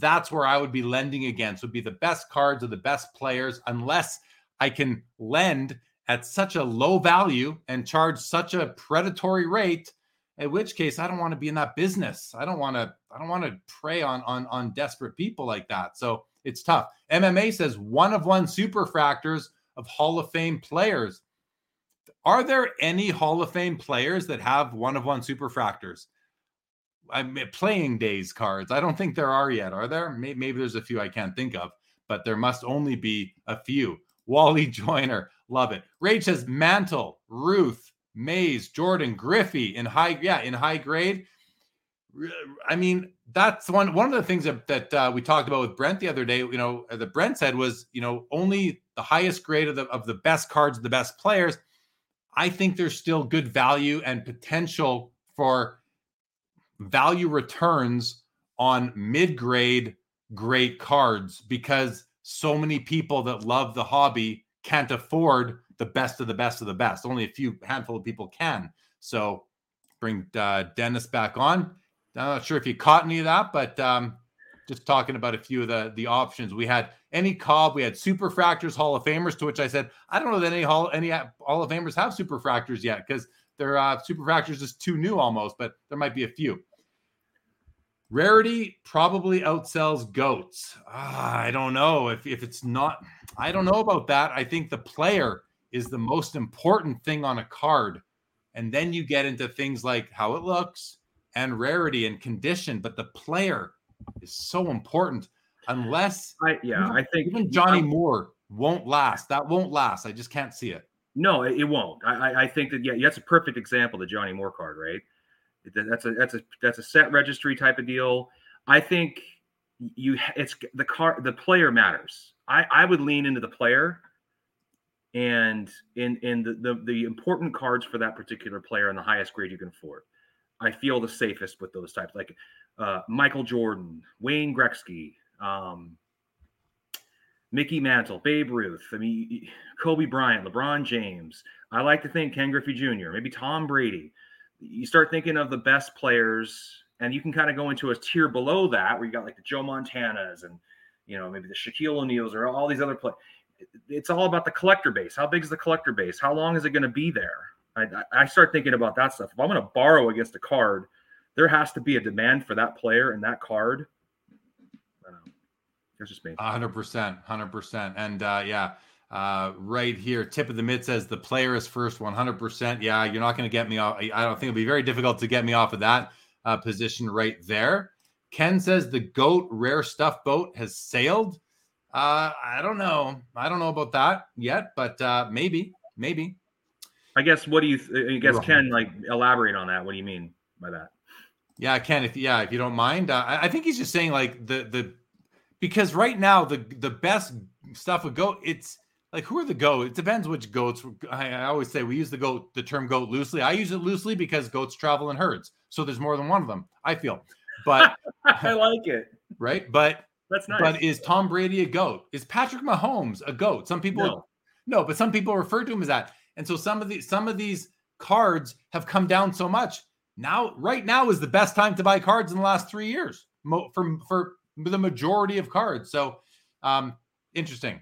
that's where I would be lending against, would be the best cards or the best players, unless I can lend at such a low value and charge such a predatory rate, in which case I don't want to be in that business. I don't want to prey on desperate people like that. So it's tough. MMA says 1 of 1 superfractors of Hall of Fame players. Are there any Hall of Fame players that have 1 of 1 superfractors? I mean, playing days cards. I don't think there are yet. Are there? Maybe there's a few I can't think of, but there must only be a few. Wally Joyner, love it. Rage says Mantle, Ruth, Mays, Jordan, Griffey in high grade. I mean, that's one of the things that we talked about with Brent the other day, you know, that Brent said was, you know, only the highest grade of the best cards, the best players. I think there's still good value and potential for value returns on mid-grade great cards, because so many people that love the hobby can't afford the best of the best of the best. Only a few handful of people can. So bring Dennis back on. I'm not sure if you caught any of that, but just talking about a few of the options. We had any Cobb, we had Superfractors, Hall of Famers, to which I said, I don't know that any Hall of Famers have Superfractors yet, because their Superfractors is too new almost, but there might be a few. Rarity probably outsells GOATs. I don't know if it's not. I don't know about that. I think the player is the most important thing on a card. And then you get into things like how it looks and rarity and condition. But the player is so important. Unless, I think even Johnny Moore won't last. That won't last. I just can't see it. No, it won't. I think that, that's a perfect example, the Johnny Moore card, right? That's a set registry type of deal. I think the player matters. I would lean into the player and in the important cards for that particular player in the highest grade you can afford. I feel the safest with those types, like Michael Jordan, Wayne Gretzky, Mickey Mantle, Babe Ruth. I mean, Kobe Bryant, LeBron James. I like to think Ken Griffey Jr., maybe Tom Brady. You start thinking of the best players, and you can kind of go into a tier below that where you got like the Joe Montanas and, you know, maybe the Shaquille O'Neals or all these other players. It's all about the collector base. How big is the collector base? How long is it going to be there? I start thinking about that stuff. If I'm going to borrow against a card, there has to be a demand for that player and that card. That's just me. 100%. And right here, Tip of the Mid says the player is first, 100%. Yeah, you're not going to get me off. I don't think it'll be very difficult to get me off of that position right there. Ken says the GOAT rare stuff boat has sailed. I don't know. I don't know about that yet, but maybe. I guess. What do you? I guess Ken, like, elaborate on that. What do you mean by that? Yeah, Ken. If you don't mind, I think he's just saying like the because right now the best stuff would go. It's like, who are the GOAT? It depends which GOATs. I always say we use the term GOAT loosely. I use it loosely because goats travel in herds. So there's more than one of them, I feel. But I like it. Right? But that's nice. But is Tom Brady a GOAT? Is Patrick Mahomes a GOAT? Some people no, but some people refer to him as that. And so some of these cards have come down so much. Now, right now is the best time to buy cards in the last 3 years for the majority of cards. So interesting.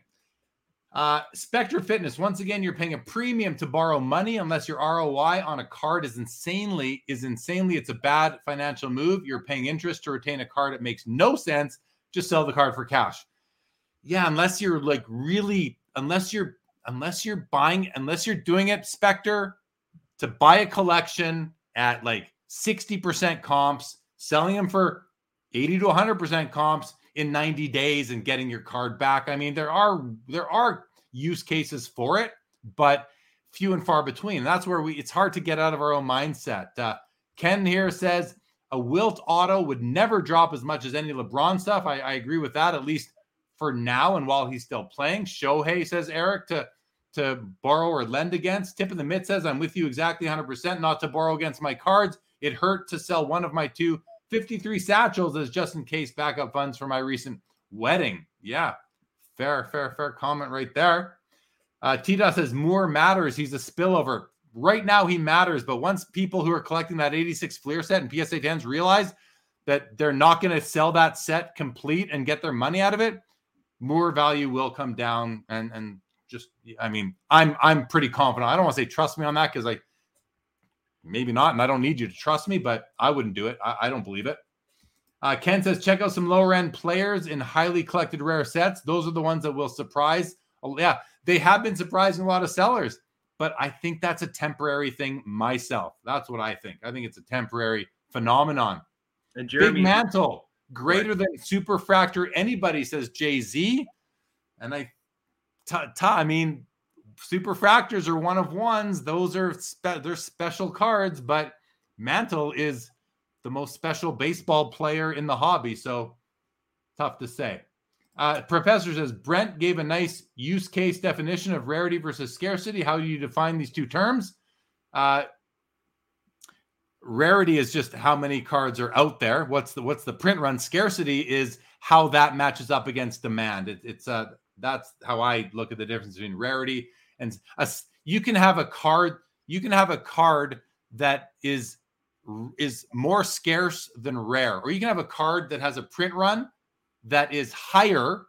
Spectre Fitness, once again, you're paying a premium to borrow money unless your ROI on a card is insanely. It's a bad financial move. You're paying interest to retain a card. It makes no sense. Just sell the card for cash. Yeah, unless you're doing it, Spectre, to buy a collection at like 60% comps, selling them for 80 to 100% comps in 90 days and getting your card back. I mean, there are use cases for it, but few and far between. That's where it's hard to get out of our own mindset. Ken here says a Wilt auto would never drop as much as any LeBron stuff. I agree with that, at least for now. And while he's still playing. Shohei says, Eric, to borrow or lend against. Tip of the Mid says, I'm with you exactly 100%, not to borrow against my cards. It hurt to sell one of my 253 satchels as just in case backup funds for my recent wedding. Yeah, fair comment right there. Tita says Moore matters. He's a spillover. Right now he matters, but once people who are collecting that 86 Fleer set and PSA 10s realize that they're not going to sell that set complete and get their money out of it, more value will come down. And just, I mean, I'm pretty confident. I don't want to say trust me on that because, like, maybe not, and I don't need you to trust me, but I wouldn't do it. I don't believe it. Ken says, check out some lower-end players in highly collected rare sets. Those are the ones that will surprise. Oh, yeah, they have been surprising a lot of sellers, but I think that's a temporary thing myself. That's what I think. I think it's a temporary phenomenon. And Jeremy, Big Mantle, greater right. than Superfractor. Anybody says Jay-Z. And I mean, Superfractors are one of ones. Those are they're special cards, but Mantle is the most special baseball player in the hobby. So tough to say. Professor says, Brent gave a nice use case definition of rarity versus scarcity. How do you define these two terms? Rarity is just how many cards are out there. What's the print run? Scarcity is how that matches up against demand. It's that's how I look at the difference between rarity and you can have a card. You can have a card that is more scarce than rare, or you can have a card that has a print run that is higher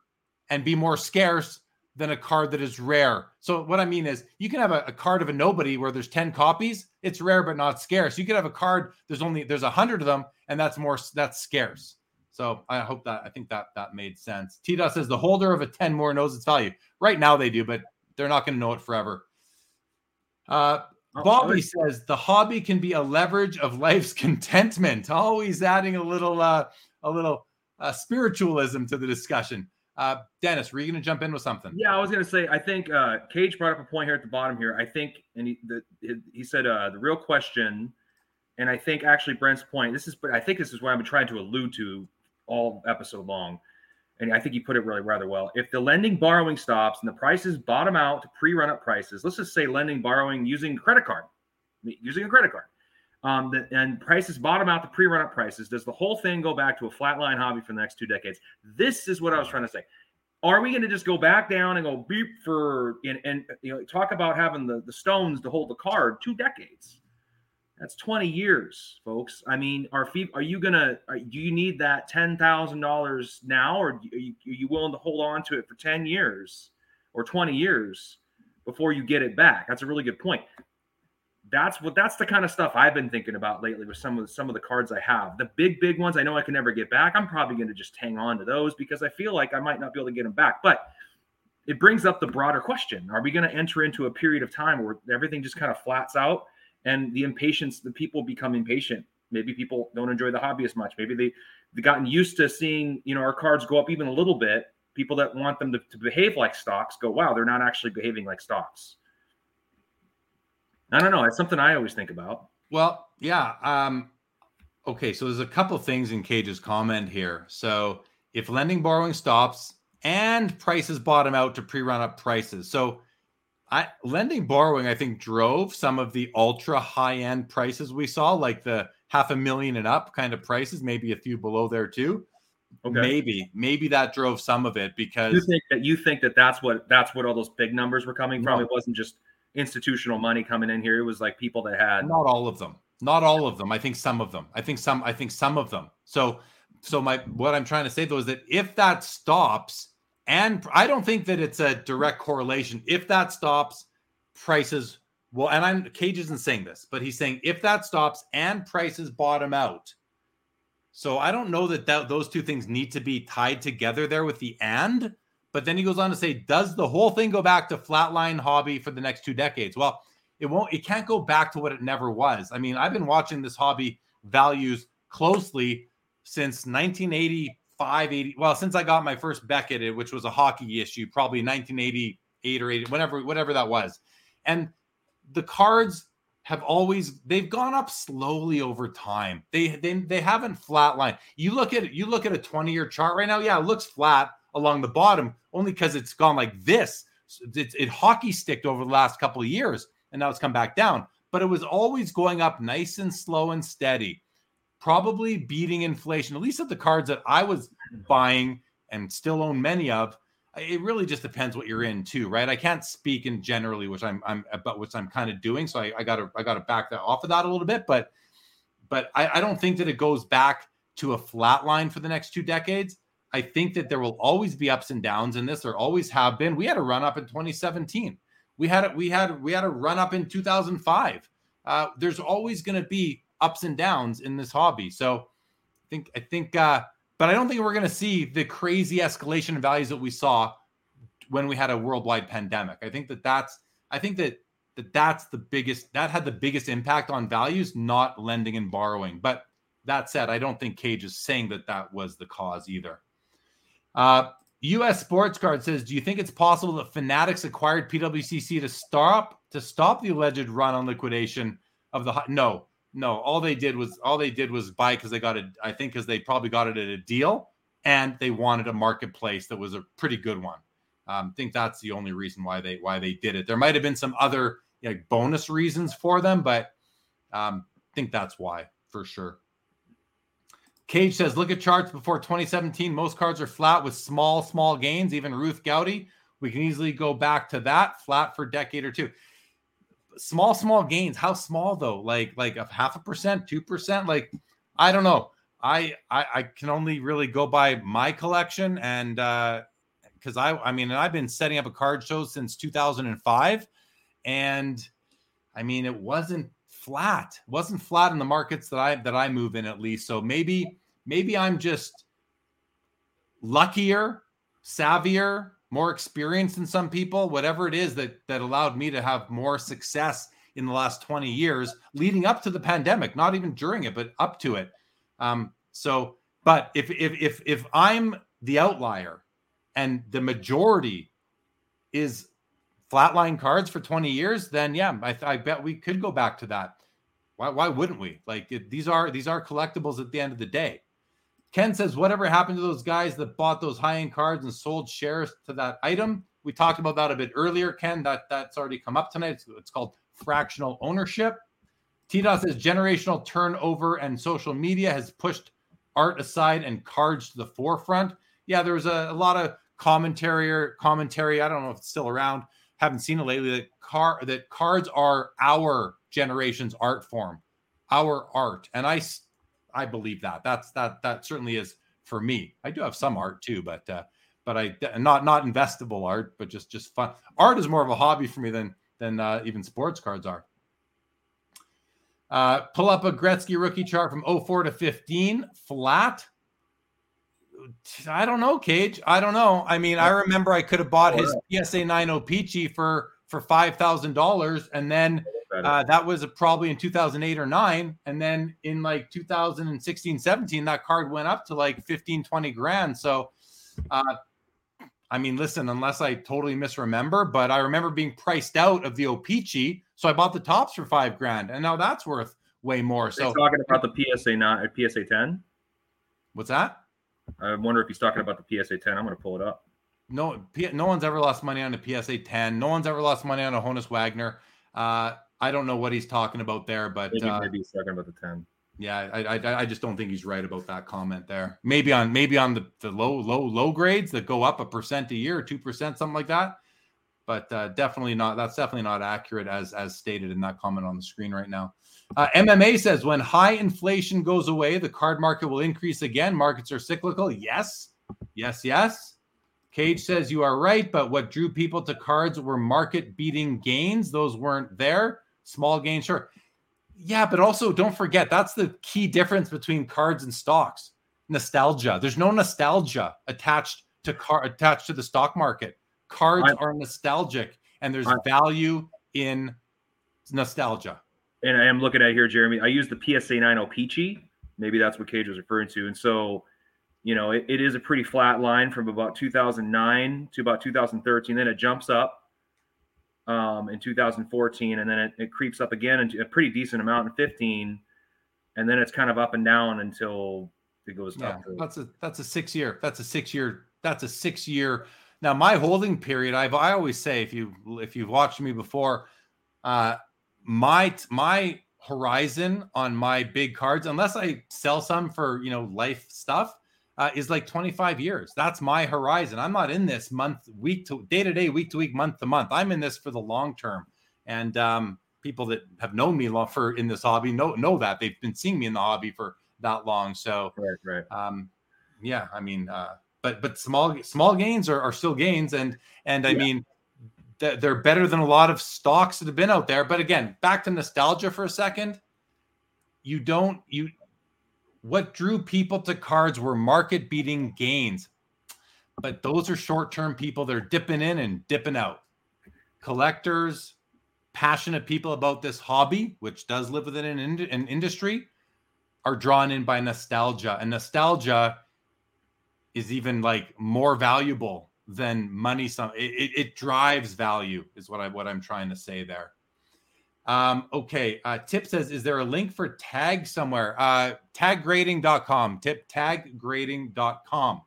and be more scarce than a card that is rare. So what I mean is, you can have a card of a nobody where there's 10 copies. It's rare but not scarce. You could have a card there's 100 of them, and that's scarce. So I think that made sense. T-Dot says the holder of a 10 more knows its value. Right now they do, but they're not going to know it forever. Bobby says the hobby can be a leverage of life's contentment. Always adding a little spiritualism to the discussion. Dennis, were you going to jump in with something? Yeah, I was going to say, I think Cage brought up a point here at the bottom here. I think, and he said the real question, and I think actually Brent's point. I think this is what I've been trying to allude to all episode long, and I think he put it really rather well. If the lending borrowing stops and the prices bottom out to pre-run up prices, let's just say lending borrowing using a credit card, and prices bottom out to pre-run up prices, does the whole thing go back to a flatline hobby for the next 2 decades? This is what I was trying to say. Are we going to just go back down and go beep for and you know, talk about having the stones to hold the card 2 decades? That's 20 years, folks. I mean, do you need that $10,000 now, or are you willing to hold on to it for 10 years or 20 years before you get it back? That's a really good point. That's the kind of stuff I've been thinking about lately with some of the cards I have. The big ones I know I can never get back. I'm probably going to just hang on to those because I feel like I might not be able to get them back. But it brings up the broader question. Are we going to enter into a period of time where everything just kind of flats out? And the people become impatient. Maybe people don't enjoy the hobby as much. Maybe they've gotten used to seeing, you know, our cards go up even a little bit. People that want them to behave like stocks go, wow, they're not actually behaving like stocks. I don't know. That's something I always think about. Well, yeah. Okay, so there's a couple things in Cage's comment here. So if lending borrowing stops and prices bottom out to pre-run up prices. So lending borrowing, I think, drove some of the ultra high-end prices we saw, like the $500,000 and up kind of prices, maybe a few below there too. Okay. Maybe that drove some of it because you think that that's what all those big numbers were coming from. No. It wasn't just institutional money coming in here. It was like people that had not all of them. I think some of them. So what I'm trying to say though is that if that stops. And I don't think that it's a direct correlation. If that stops, prices will, and Cage isn't saying this, but he's saying if that stops and prices bottom out. So I don't know that those two things need to be tied together there with the and, but then he goes on to say, does the whole thing go back to flatline hobby for the next 2 decades? Well, it can't go back to what it never was. I mean, I've been watching this hobby values closely since 1980, well, since I got my first Beckett, which was a hockey issue, probably 1988 or 80, whatever that was. And the cards have they've gone up slowly over time. They haven't flatlined. You look at a 20-year chart right now. Yeah, it looks flat along the bottom only because it's gone like this. It hockey sticked over the last couple of years, and now it's come back down. But it was always going up nice and slow and steady. Probably beating inflation, at least at the cards that I was buying and still own many of. It really just depends what you're in too, right? I can't speak in generally, which I'm kind of doing. So I gotta back that off of that a little bit, but I don't think that it goes back to a flat line for the next two decades. I think that there will always be ups and downs in this. There always have been. We had a run up in 2017. We had a run up in 2005. There's always going to be ups and downs in this hobby. So I don't think we're going to see the crazy escalation in values that we saw when we had a worldwide pandemic. I think that had the biggest impact on values, not lending and borrowing. But that said, I don't think Cage is saying that was the cause either. U.S. Sports Card says, do you think it's possible that Fanatics acquired PWCC to stop the alleged run on liquidation of the... No. All they did was buy because they got it. I think because they probably got it at a deal and they wanted a marketplace that was a pretty good one. I think that's the only reason why they did it. There might have been some other bonus reasons for them, but I think that's why for sure. Cage says, look at charts before 2017. Most cards are flat with small gains. Even Ruth Gowdy, we can easily go back to that flat for a decade or two. Small gains. How small though? Like a 0.5%, 2%. Like I don't know. I can only really go by my collection and because I've been setting up a card show since 2005, and I mean it wasn't flat. It wasn't flat in the markets that I move in at least. So maybe I'm just luckier, savvier, more experience than some people, whatever it is that allowed me to have more success in the last 20 years leading up to the pandemic, not even during it, but up to it. But if I'm the outlier and the majority is flatline cards for 20 years, then yeah, I bet we could go back to that. Why wouldn't we? These are collectibles at the end of the day. Ken says, whatever happened to those guys that bought those high-end cards and sold shares to that item? We talked about that a bit earlier, Ken. That's already come up tonight. It's called fractional ownership. T-Dot says, generational turnover and social media has pushed art aside and cards to the forefront. Yeah, there was a lot of commentary. I don't know if it's still around. Haven't seen it lately. That cards are our generation's art form, our art. And I believe that. That certainly is for me. I do have some art too, but I not investable art, but just fun. Art is more of a hobby for me than even sports cards are. Pull up a Gretzky rookie chart from 2004 to 2015 flat. I don't know, Cage. I don't know. I mean, I remember I could have bought his PSA 90 Peachy for $5,000, and then that was probably in 2008 or 9, and then in like 2016, 17, that card went up to like 15, 20 grand. So, listen, unless I totally misremember, but I remember being priced out of the Opeachy, so I bought the Topps for $5,000, and now that's worth way more. So, he's talking about the PSA 10. What's that? I wonder if he's talking about the PSA 10. I'm going to pull it up. No one's ever lost money on a PSA 10. No one's ever lost money on a Honus Wagner. I don't know what he's talking about there, but maybe he's talking about the 10. Yeah, I just don't think he's right about that comment there. Maybe on the low grades that go up 1% a year, 2%, something like that. But definitely not. That's definitely not accurate as stated in that comment on the screen right now. MMA says when high inflation goes away, the card market will increase again. Markets are cyclical. Yes. Cage says you are right, but what drew people to cards were market-beating gains. Those weren't there. Small gains, sure. Yeah, but also don't forget, that's the key difference between cards and stocks. Nostalgia. There's no nostalgia attached to the stock market. Cards are nostalgic, and there's value in nostalgia. And I am looking at here, Jeremy. I used the PSA 90 Peachy. Maybe that's what Cage was referring to. And so... it is a pretty flat line from about 2009 to about 2013. Then it jumps up in 2014, and then it creeps up again in a pretty decent amount in 15, and then it's kind of up and down until it goes up. That's a six year. Now my holding period, I always say if you've watched me before, my horizon on my big cards, unless I sell some for life stuff. Is like 25 years. That's my horizon. I'm not in this week to week, month to month. I'm in this for the long term. And people that have known me in this hobby know that. They've been seeing me in the hobby for that long. So, right. Yeah, I mean, but small gains are still gains, and I mean, they're better than a lot of stocks that have been out there. But again, back to nostalgia for a second. What drew people to cards were market beating gains, but those are short-term people. They're dipping in and dipping out. Collectors, passionate people about this hobby, which does live within an industry, are drawn in by nostalgia. And nostalgia is even like more valuable than money. It drives value is what I'm trying to say there. Okay. Tip says, is there a link for tag somewhere? Taggrading.com. Tip, taggrading.com.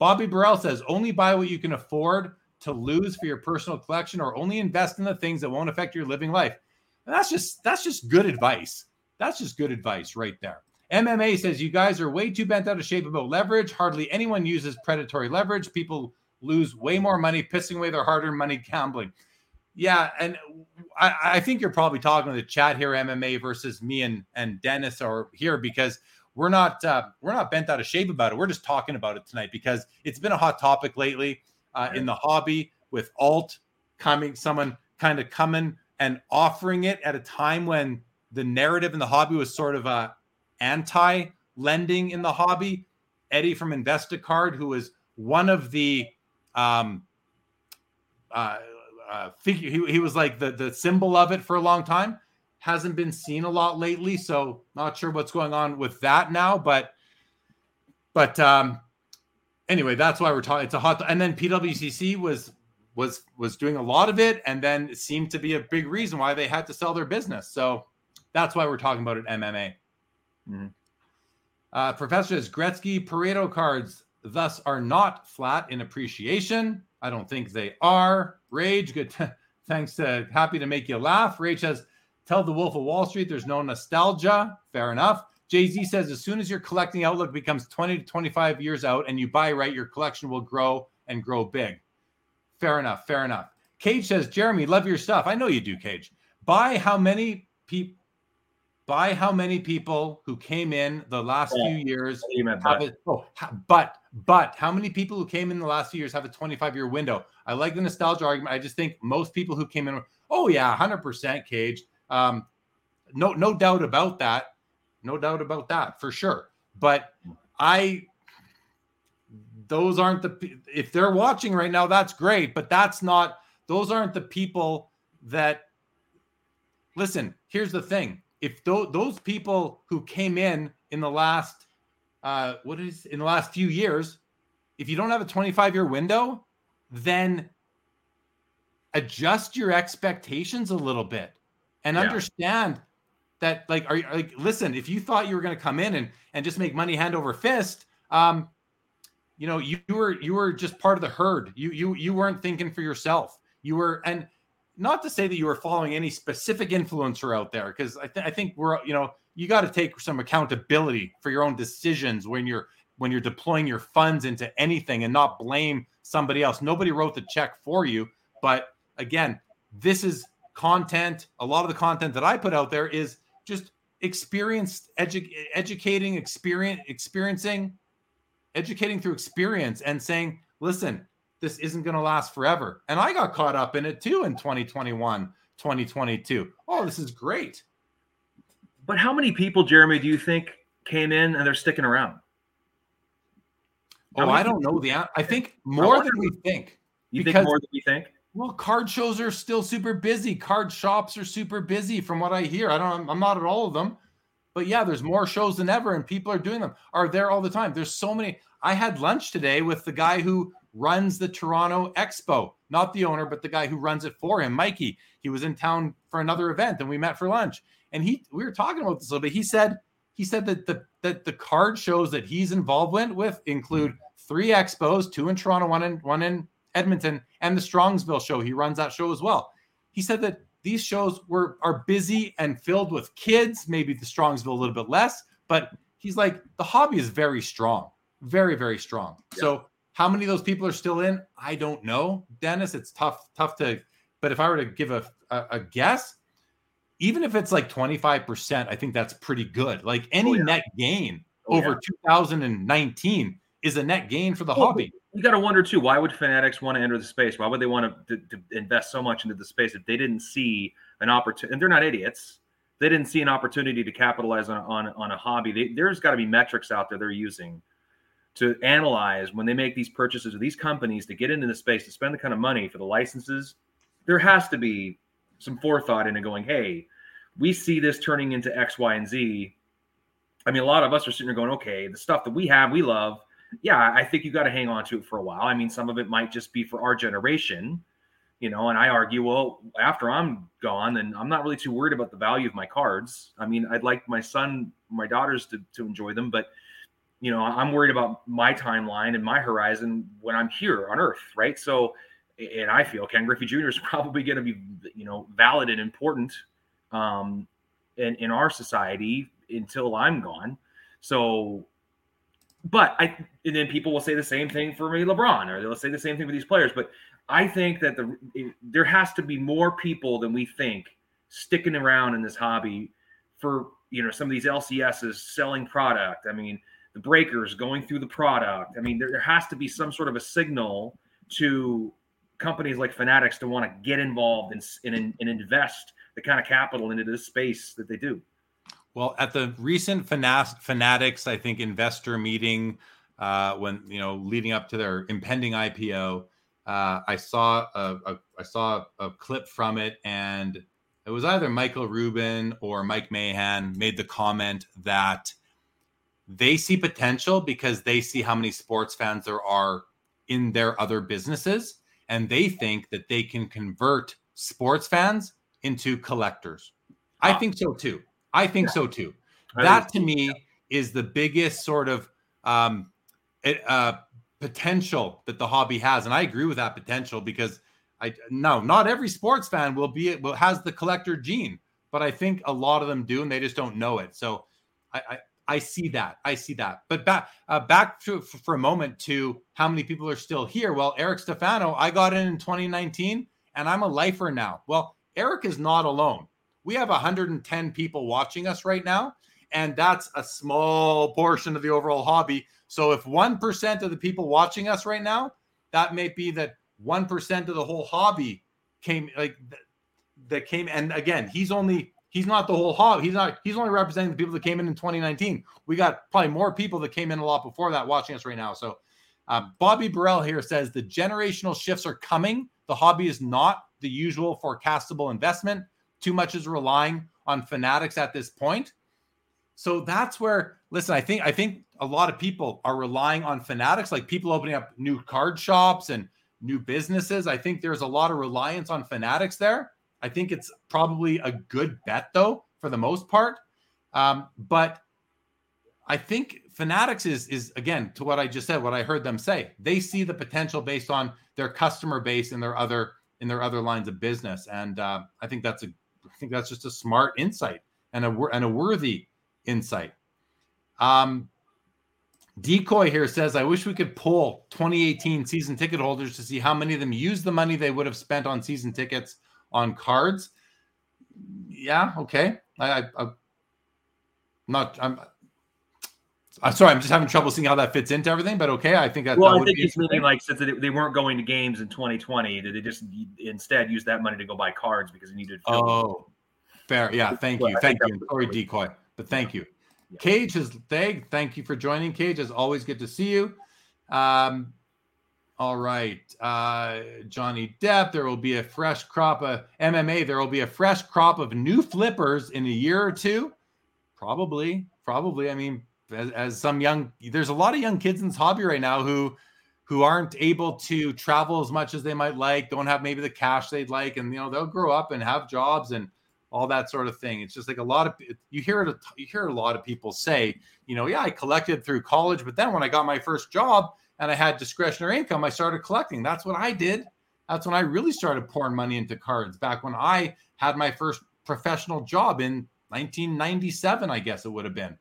Bobby Burrell says, only buy what you can afford to lose for your personal collection, or only invest in the things that won't affect your living life. And that's just good advice. That's just good advice right there. MMA says, you guys are way too bent out of shape about leverage. Hardly anyone uses predatory leverage. People lose way more money pissing away their hard-earned money gambling. Yeah, and I think you're probably talking to the chat here, MMA, versus me and Dennis are here, because we're not bent out of shape about it. We're just talking about it tonight because it's been a hot topic lately in the hobby, with Alt coming and offering it at a time when the narrative in the hobby was sort of anti-lending in the hobby. Eddie from Investicard, who is one of the figure, he was like the symbol of it for a long time, hasn't been seen a lot lately, so not sure what's going on with that now, but anyway, that's why we're talking. It's a hot, and then PWCC was doing a lot of it, and then it seemed to be a big reason why they had to sell their business, so that's why we're talking about it. MMA. Mm-hmm. Professor says, Gretzky Pareto cards thus are not flat in appreciation. I don't think they are. Rage, good. Thanks to happy to make you laugh. Rage says, tell the Wolf of Wall Street there's no nostalgia. Fair enough. Jay-Z says, as soon as your collecting outlook becomes 20 to 25 years out and you buy right, your collection will grow and grow big. Fair enough. Cage says, Jeremy, love your stuff. I know you do, Cage. By how many people who came in the last few years how many people who came in the last few years have a 25-year window? I like the nostalgia argument. I just think most people who came in, 100%, Cage. No doubt about that. No doubt about that, for sure. But those aren't if they're watching right now, that's great, but those aren't the people that, listen, here's the thing. If those people who came in the last in the last few years, if you don't have a 25-year window, then adjust your expectations a little bit and understand that, like, listen, if you thought you were going to come in and just make money hand over fist, you were just part of the herd. You weren't thinking for yourself. You were, and not to say that you were following any specific influencer out there, because I think you got to take some accountability for your own decisions when you're deploying your funds into anything, and not blame somebody else. Nobody wrote the check for you. But again, this is content. A lot of the content that I put out there is just educating through experience and saying, listen, this isn't going to last forever. And I got caught up in it too in 2021, 2022. Oh, this is great. But how many people, Jeremy, do you think came in and they're sticking around? I don't know the answer. I think more than we think. You think more than we think? Well, card shows are still super busy. Card shops are super busy from what I hear. I'm not at all of them. But yeah, there's more shows than ever, and people are doing them. Are there all the time. There's so many. I had lunch today with the guy who runs the Toronto Expo, not the owner, but the guy who runs it for him, Mikey. He was in town for another event, and we met for lunch. And we were talking about this a little bit. He said that the card shows that he's involved with include 3 expos, 2 in Toronto, one in Edmonton, and the Strongsville show. He runs that show as well. He said that these shows are busy and filled with kids. Maybe the Strongsville a little bit less, but he's like, the hobby is very strong, very, very strong. Yeah. So how many of those people are still in? I don't know, Dennis. It's tough to, but if I were to give a guess, even if it's like 25%, I think that's pretty good. Like any net gain over 2019 is a net gain for the hobby. You got to wonder too, why would Fanatics want to enter the space? Why would they want to invest so much into the space if they didn't see an opportunity? And they're not idiots. They didn't see an opportunity to capitalize on a hobby. There's got to be metrics out there they're using to analyze when they make these purchases of these companies to get into the space, to spend the kind of money for the licenses. There has to be some forethought into going, hey, we see this turning into X, Y, and Z. I mean, a lot of us are sitting there going, okay, the stuff that we have, we love. Yeah, I think you got to hang on to it for a while. I mean, some of it might just be for our generation, you know, and I argue, well, after I'm gone, then I'm not really too worried about the value of my cards. I mean, I'd like my son, my daughters to enjoy them, but, you know, I'm worried about my timeline and my horizon when I'm here on Earth, right? So, and I feel Ken Griffey Jr. is probably going to be, you know, valid and important in our society until I'm gone. So, but and then people will say the same thing for me, LeBron, or they'll say the same thing for these players. But I think that there has to be more people than we think sticking around in this hobby for, you know, some of these LCSs selling product. I mean, the breakers going through the product. I mean, there has to be some sort of a signal to companies like Fanatics to want to get involved and invest the kind of capital into this space that they do. Well, at the recent Fanatics, I think, investor meeting, when, you know, leading up to their impending IPO, I saw a clip from it, and it was either Michael Rubin or Mike Mahan made the comment that they see potential because they see how many sports fans there are in their other businesses, and they think that they can convert sports fans into collectors. Wow. I think so too. That to me is the biggest sort of potential that the hobby has, and I agree with that potential because not every sports fan has the collector gene, but I think a lot of them do, and they just don't know it. So I see that. But back to for a moment to how many people are still here. Well, Eric Stefano, I got in 2019, and I'm a lifer now. Well, Eric is not alone. We have 110 people watching us right now, and that's a small portion of the overall hobby. So if 1% of the people watching us right now, that may be that 1% of the whole hobby came. And again, he's not the whole hobby. He's only representing the people that came in 2019. We got probably more people that came in a lot before that watching us right now. So Bobby Burrell here says the generational shifts are coming. The hobby is not the usual forecastable investment. Too much is relying on Fanatics at this point. So that's where, listen, I think a lot of people are relying on Fanatics, like people opening up new card shops and new businesses. I think there's a lot of reliance on Fanatics there. I think it's probably a good bet, though, for the most part. But I think Fanatics is, again, to what I just said, what I heard them say. They see the potential based on their customer base and their other lines of business. And I think that's just a smart insight and a worthy insight. Decoy here says, I wish we could poll 2018 season ticket holders to see how many of them use the money they would have spent on season tickets on cards. Yeah. Okay. I'm sorry. I'm just having trouble seeing how that fits into everything, but okay. I think I think it's really like, since they weren't going to games in 2020, did they just instead use that money to go buy cards because they needed? Fair. Yeah. Thank you. Sorry, Decoy, but thank you. Yeah. Cage is thank you for joining. Cage, as always, good to see you. All right. Johnny Depp, there will be a fresh crop of new flippers in a year or two. Probably. I mean, there's a lot of young kids in this hobby right now who aren't able to travel as much as they might like, don't have maybe the cash they'd like, and, you know, they'll grow up and have jobs and all that sort of thing. It's just like you hear a lot of people say, you know, yeah, I collected through college, but then when I got my first job and I had discretionary income, I started collecting. That's what I did. That's when I really started pouring money into cards, back when I had my first professional job in 1997, I guess it would have been.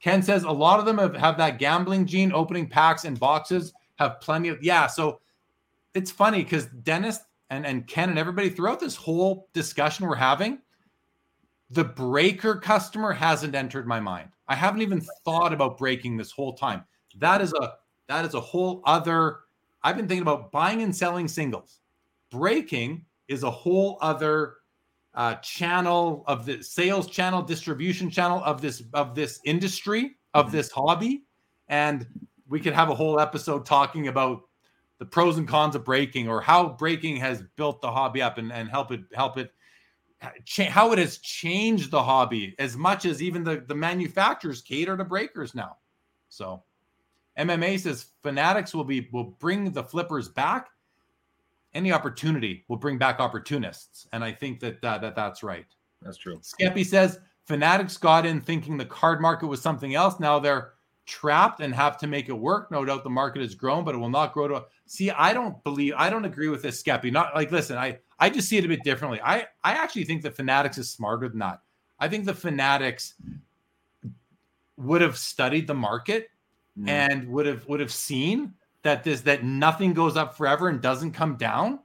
Ken says a lot of them have that gambling gene, opening packs and boxes, have plenty of. Yeah, so it's funny because Dennis and Ken and everybody throughout this whole discussion we're having, The breaker customer hasn't entered my mind. I haven't even thought about breaking this whole time. That is a whole other. I've been thinking about buying and selling singles. Breaking is a whole other channel of the sales channel, distribution channel of this industry, of this hobby. And we could have a whole episode talking about the pros and cons of breaking, or how breaking has built the hobby up and help it how it has changed the hobby, as much as even the manufacturers cater to breakers now. So MMA says Fanatics will bring the flippers back. Any opportunity will bring back opportunists. And I think that's right. That's true. Skeppy says Fanatics got in thinking the card market was something else. Now they're trapped and have to make it work. No doubt the market has grown, but it will not grow to see. I don't agree with this, Skeppy. Not like, listen, I just see it a bit differently. I actually think the Fanatics is smarter than that. I think the Fanatics would have studied the market and would have seen that nothing goes up forever and doesn't come down.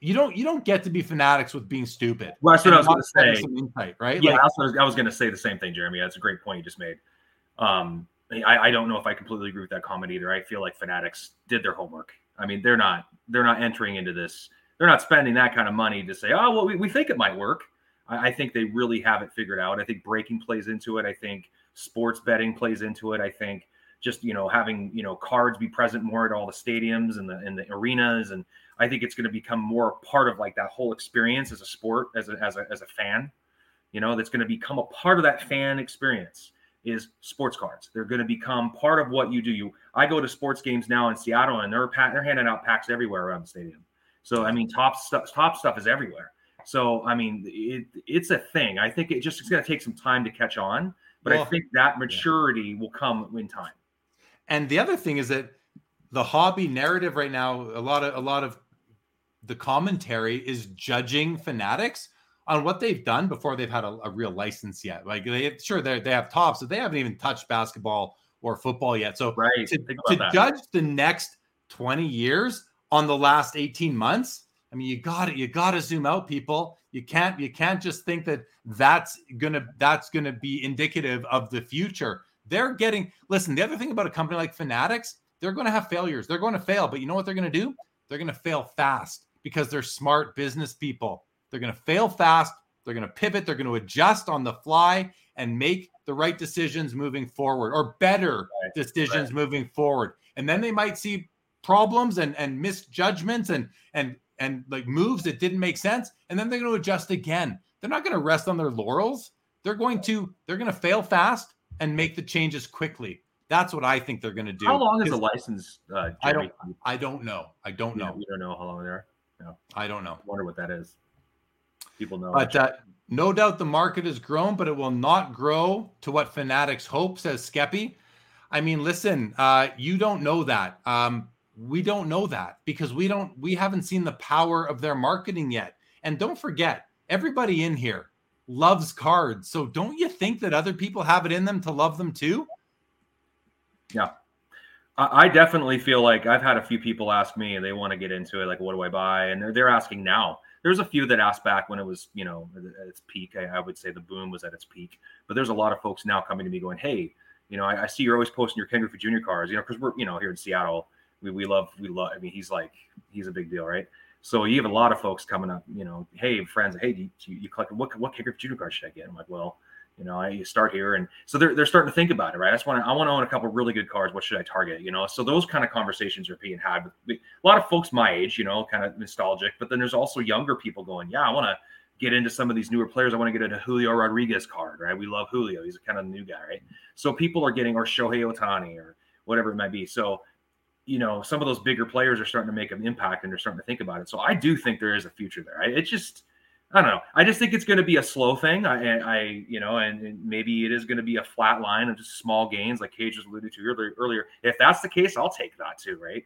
You don't get to be Fanatics with being stupid. Well, that's what I was going to say. Some insight, right? Yeah, I was going to say the same thing, Jeremy. That's a great point you just made. I don't know if I completely agree with that comment either. I feel like Fanatics did their homework. I mean, they're not entering into this. They're not spending that kind of money to say, oh, well, we think it might work. I think they really have it figured out. I think breaking plays into it. I think sports betting plays into it. I think just, having, cards be present more at all the stadiums and the arenas. And I think it's going to become more a part of like that whole experience as a sport, as a fan, that's going to become a part of that fan experience. Is sports cards. They're going to become part of what you do. I go to sports games now in Seattle, and they're handing out packs everywhere around the stadium. So, I mean, Topps stuff is everywhere. So, I mean, it's a thing. I think it's going to take some time to catch on, but I think that maturity will come in time. And the other thing is that the hobby narrative right now, a lot of the commentary is judging Fanatics on what they've done before they've had a real license yet. Like they have Topps, but they haven't even touched basketball or football yet. So to judge the next 20 years on the last 18 months, I mean, you got to zoom out, people. You can't just think that's going to be indicative of the future. Listen, the other thing about a company like Fanatics, they're going to have failures. They're going to fail, but you know what they're going to do? They're going to fail fast because they're smart business people. They're going to fail fast. They're going to pivot. They're going to adjust on the fly and make the right decisions moving forward, or better decisions moving forward. And then they might see problems and misjudgments and like moves that didn't make sense. And then they're going to adjust again. They're not going to rest on their laurels. They're going to fail fast and make the changes quickly. That's what I think they're going to do. How long is the license? I don't know. You don't know how long they are. No, I don't know. I wonder what that is. People know, but no doubt the market has grown, but it will not grow to what Fanatics hopes, says Skeppy. I mean, listen, you don't know that. We don't know that because we haven't seen the power of their marketing yet. And don't forget, everybody in here loves cards. So don't you think that other people have it in them to love them too? Yeah. I definitely feel like I've had a few people ask me and they want to get into it. Like, what do I buy? And they're asking now. There's a few that asked back when it was, at its peak. I would say the boom was at its peak. But there's a lot of folks now coming to me going, hey, I see you're always posting your Ken Griffey Jr. cards, because we're, here in Seattle, we love, I mean, he's a big deal, right? So you have a lot of folks coming up, hey, friends, hey, you collect, what Ken Griffey Jr. cards should I get? I'm like, well, you start here. And so they're starting to think about it, right? I want to own a couple of really good cards. What should I target? So those kind of conversations are being had with a lot of folks my age, kind of nostalgic, but then there's also younger people going, yeah, I want to get into some of these newer players. I want to get into Julio Rodriguez card, right? We love Julio. He's kind of the new guy, right? So people are getting, or Shohei Ohtani or whatever it might be. So, some of those bigger players are starting to make an impact and they're starting to think about it. So I do think there is a future there. Right? I don't know. I just think it's going to be a slow thing. And maybe it is going to be a flat line of just small gains, like Cage was alluded to earlier. If that's the case, I'll take that too, right?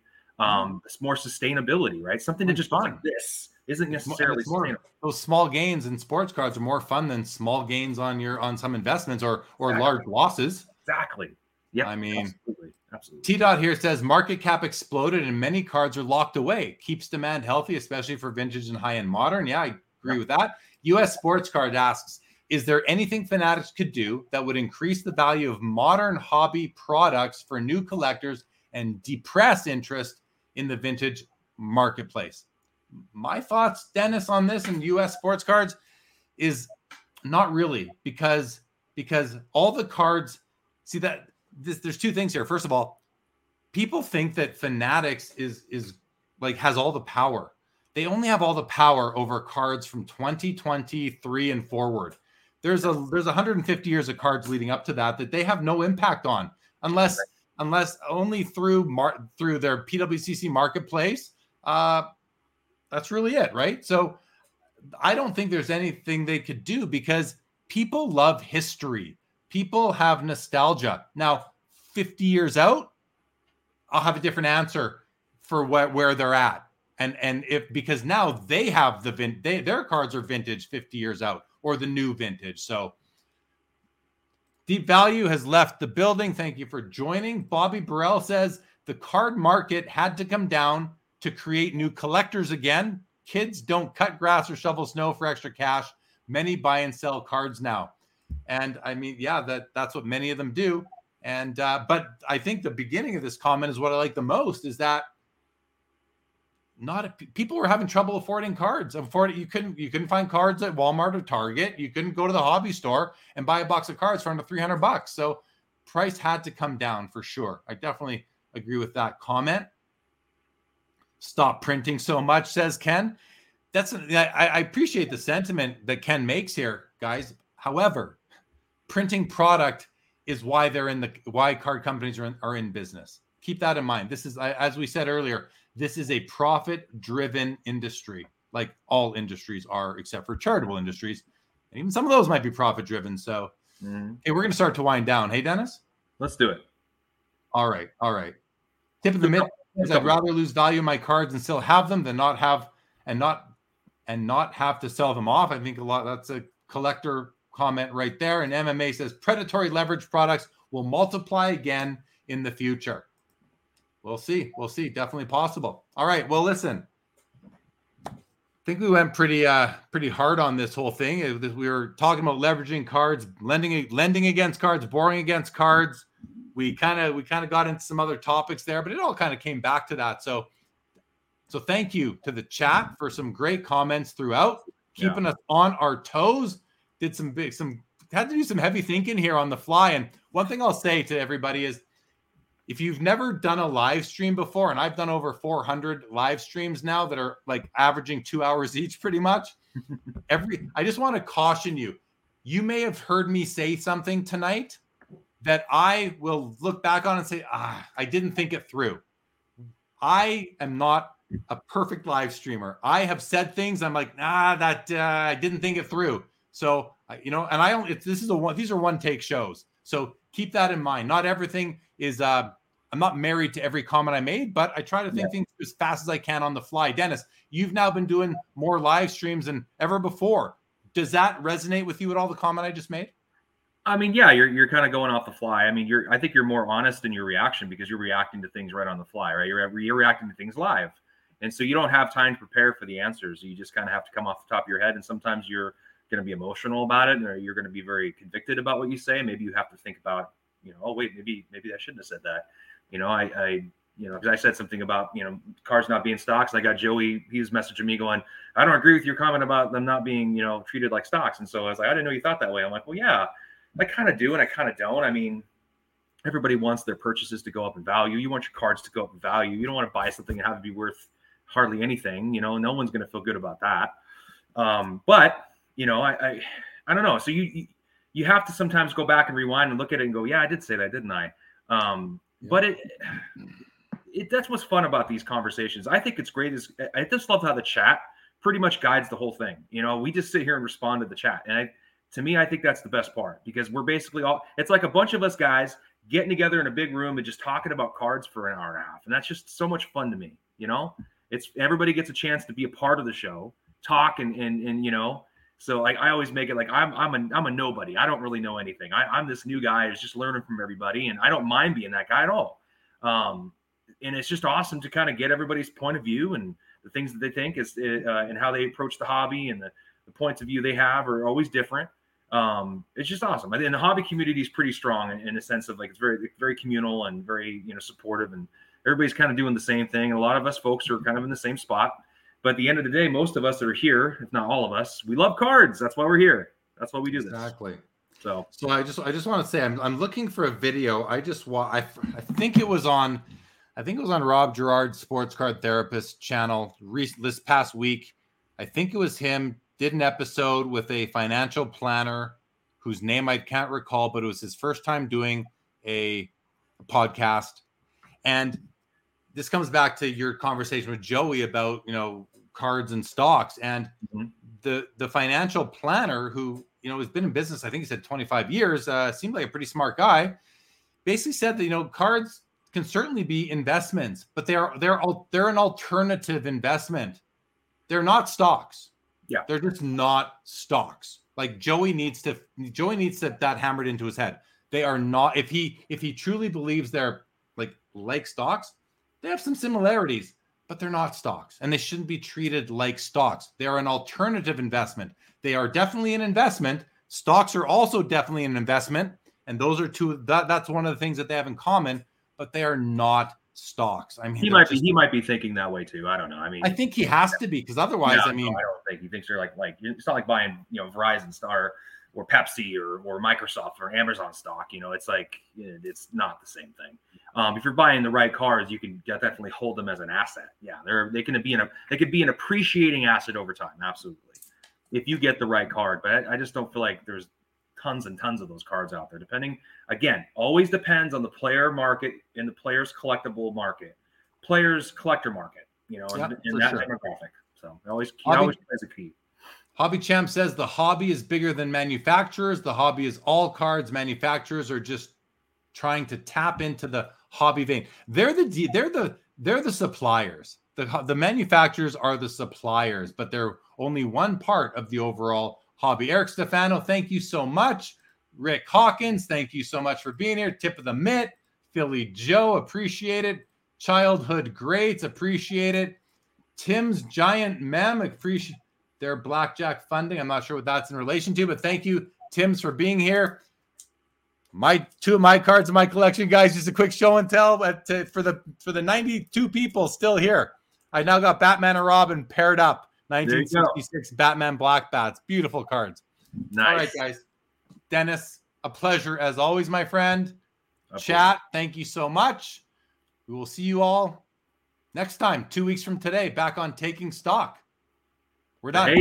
It's more sustainability, right? Something that just like this isn't necessarily sustainable. Those small gains in sports cards are more fun than small gains on some investments or large losses. Exactly. Yeah. I mean, absolutely. T-Dot here says market cap exploded and many cards are locked away. Keeps demand healthy, especially for vintage and high-end modern. Yeah. I agree with that. U.S. Sports Card asks, Is there anything Fanatics could do that would increase the value of modern hobby products for new collectors and depress interest in the vintage marketplace? My thoughts, Dennis, on this and U.S. sports cards is not really, because all the cards, see that this, there's two things here. First of all, people think that Fanatics is like has all the power. They only have all the power over cards from 2023 and forward. There's 150 years of cards leading up to that they have no impact on, unless only through their PWCC marketplace. That's really it, right? So I don't think there's anything they could do because people love history. People have nostalgia. Now, 50 years out, I'll have a different answer for where they're at. And if, because now they have their cards are vintage 50 years out or the new vintage. So Deep Value has left the building. Thank you for joining. Bobby Burrell says the card market had to come down to create new collectors again. Kids don't cut grass or shovel snow for extra cash. Many buy and sell cards now. And I mean, yeah, that's what many of them do. And, but I think the beginning of this comment is what I like the most is that people were having trouble affording cards. You couldn't find cards at Walmart or Target. You couldn't go to the hobby store and buy a box of cards for under $300. So price had to come down for sure. I definitely agree with that comment. Stop printing so much, says Ken. I appreciate the sentiment that Ken makes here, guys. However, printing product is why why card companies are in business. Keep that in mind. This is, as we said earlier, this is a profit-driven industry, like all industries are, except for charitable industries. And even some of those might be profit-driven. So, Hey, we're going to start to wind down. Hey, Dennis? Let's do it. All right. Tip of the mid. I'd rather lose value in my cards and still have them than not have to sell them off. I think that's a collector comment right there. And MMA says predatory leverage products will multiply again in the future. We'll see. Definitely possible. All right. Well, listen, I think we went pretty hard on this whole thing. We were talking about leveraging cards, lending against cards, borrowing against cards. We kind of got into some other topics there, but it all kind of came back to that. So thank you to the chat for some great comments throughout, keeping us on our toes. Did had to do some heavy thinking here on the fly. And one thing I'll say to everybody is, if you've never done a live stream before, and I've done over 400 live streams now that are like averaging 2 hours each, pretty much. I just want to caution you. You may have heard me say something tonight that I will look back on and say, I didn't think it through. I am not a perfect live streamer. I have said things I'm like, I didn't think it through. So, and I don't, these are one take shows. So keep that in mind. Not everything is, I'm not married to every comment I made, but I try to think things as fast as I can on the fly. Dennis, you've now been doing more live streams than ever before. Does that resonate with you at all, the comment I just made? I mean, yeah, you're kind of going off the fly. I mean, I think you're more honest in your reaction because you're reacting to things right on the fly, right? You're reacting to things live. And so you don't have time to prepare for the answers. You just kind of have to come off the top of your head. And sometimes you're going to be emotional about it, or you're going to be very convicted about what you say. Maybe you have to think about, oh, wait, maybe I shouldn't have said that. Because I said something about, cars not being stocks. And I got Joey, he was messaging me going, I don't agree with your comment about them not being, treated like stocks. And so I was like, I didn't know you thought that way. I'm like, well, yeah. I kind of do and I kind of don't. I mean, everybody wants their purchases to go up in value. You want your cards to go up in value. You don't want to buy something and have it be worth hardly anything. No one's going to feel good about that. But I don't know. So you have to sometimes go back and rewind and look at it and go, yeah, I did say that, didn't I? But it that's what's fun about these conversations. I think it's great. I just love how the chat pretty much guides the whole thing. We just sit here and respond to the chat, and to me, I think that's the best part, because we're basically all, it's like a bunch of us guys getting together in a big room and just talking about cards for an hour and a half. And that's just so much fun to me. It's everybody gets a chance to be a part of the show, talk and so like, I always make it like I'm a nobody. I don't really know anything. I'm this new guy who's just learning from everybody. And I don't mind being that guy at all. And it's just awesome to kind of get everybody's point of view and the things that they think and how they approach the hobby, and the points of view they have are always different. It's just awesome. And the hobby community is pretty strong in a sense of like, it's very, very communal and very, supportive, and everybody's kind of doing the same thing. And a lot of us folks are kind of in the same spot, but at the end of the day, most of us that are here, if not all of us, we love cards. That's why we're here. That's why we do this. Exactly. So I just want to say, I'm looking for a video. I think it was on Rob Gerard's Sports Card Therapist channel this past week. I think it was him did an episode with a financial planner whose name I can't recall, but it was his first time doing a podcast. And this comes back to your conversation with Joey about, cards and stocks, and the financial planner who, has been in business, I think he said 25 years, seemed like a pretty smart guy, basically said that, cards can certainly be investments, but they're an alternative investment. They're not stocks. Yeah. They're just not stocks. Like Joey needs to have that hammered into his head. They are not, if he truly believes they're like stocks, they have some similarities, but they're not stocks, and they shouldn't be treated like stocks. They are an alternative investment. They are definitely an investment. Stocks are also definitely an investment. And those are two, that's one of the things that they have in common, but they are not stocks. I mean, he might be thinking that way too. I don't know. I mean, I think he has to be, because otherwise, I don't think he thinks they're like it's not like buying, Verizon Star or Pepsi or Microsoft or Amazon stock. It's like, it's not the same thing. If you're buying the right cards, you can definitely hold them as an asset. Yeah, they could be an appreciating asset over time. Absolutely, if you get the right card. But I just don't feel like there's tons and tons of those cards out there. Always depends on the player market and the player's collectible market, players collector market, and that demographic. So it always plays a key. Hobby Champ says the hobby is bigger than manufacturers. The hobby is all cards. Manufacturers are just trying to tap into the hobby vein. They're the suppliers. The manufacturers are the suppliers, but they're only one part of the overall hobby. Eric Stefano, thank you so much. Rick Hawkins, thank you so much for being here. Tip of the mitt. Philly Joe, appreciate it. Childhood Greats, appreciate it. Tim's Giant Mem, appreciate their blackjack funding. I'm not sure what that's in relation to, but thank you, Tim's, for being here. Two of my cards in my collection, guys. Just a quick show and tell, but for the 92 people still here, I now got Batman and Robin paired up. 1966 Batman Black Bats. Beautiful cards. Nice. All right, guys. Dennis, a pleasure as always, my friend. Chat, thank you so much. We will see you all next time, 2 weeks from today, back on Taking Stock. We're done.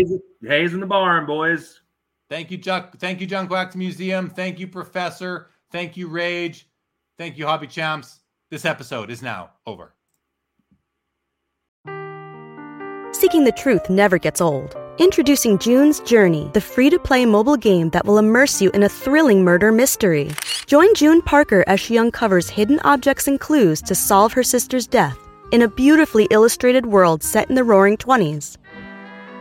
Hayes in the barn, boys. Thank you, Chuck. Thank you, Junk Wax Museum. Thank you, Professor. Thank you, Rage. Thank you, Hobby Champs. This episode is now over. Seeking the truth never gets old. Introducing June's Journey, the free-to-play mobile game that will immerse you in a thrilling murder mystery. Join June Parker as she uncovers hidden objects and clues to solve her sister's death in a beautifully illustrated world set in the roaring 20s.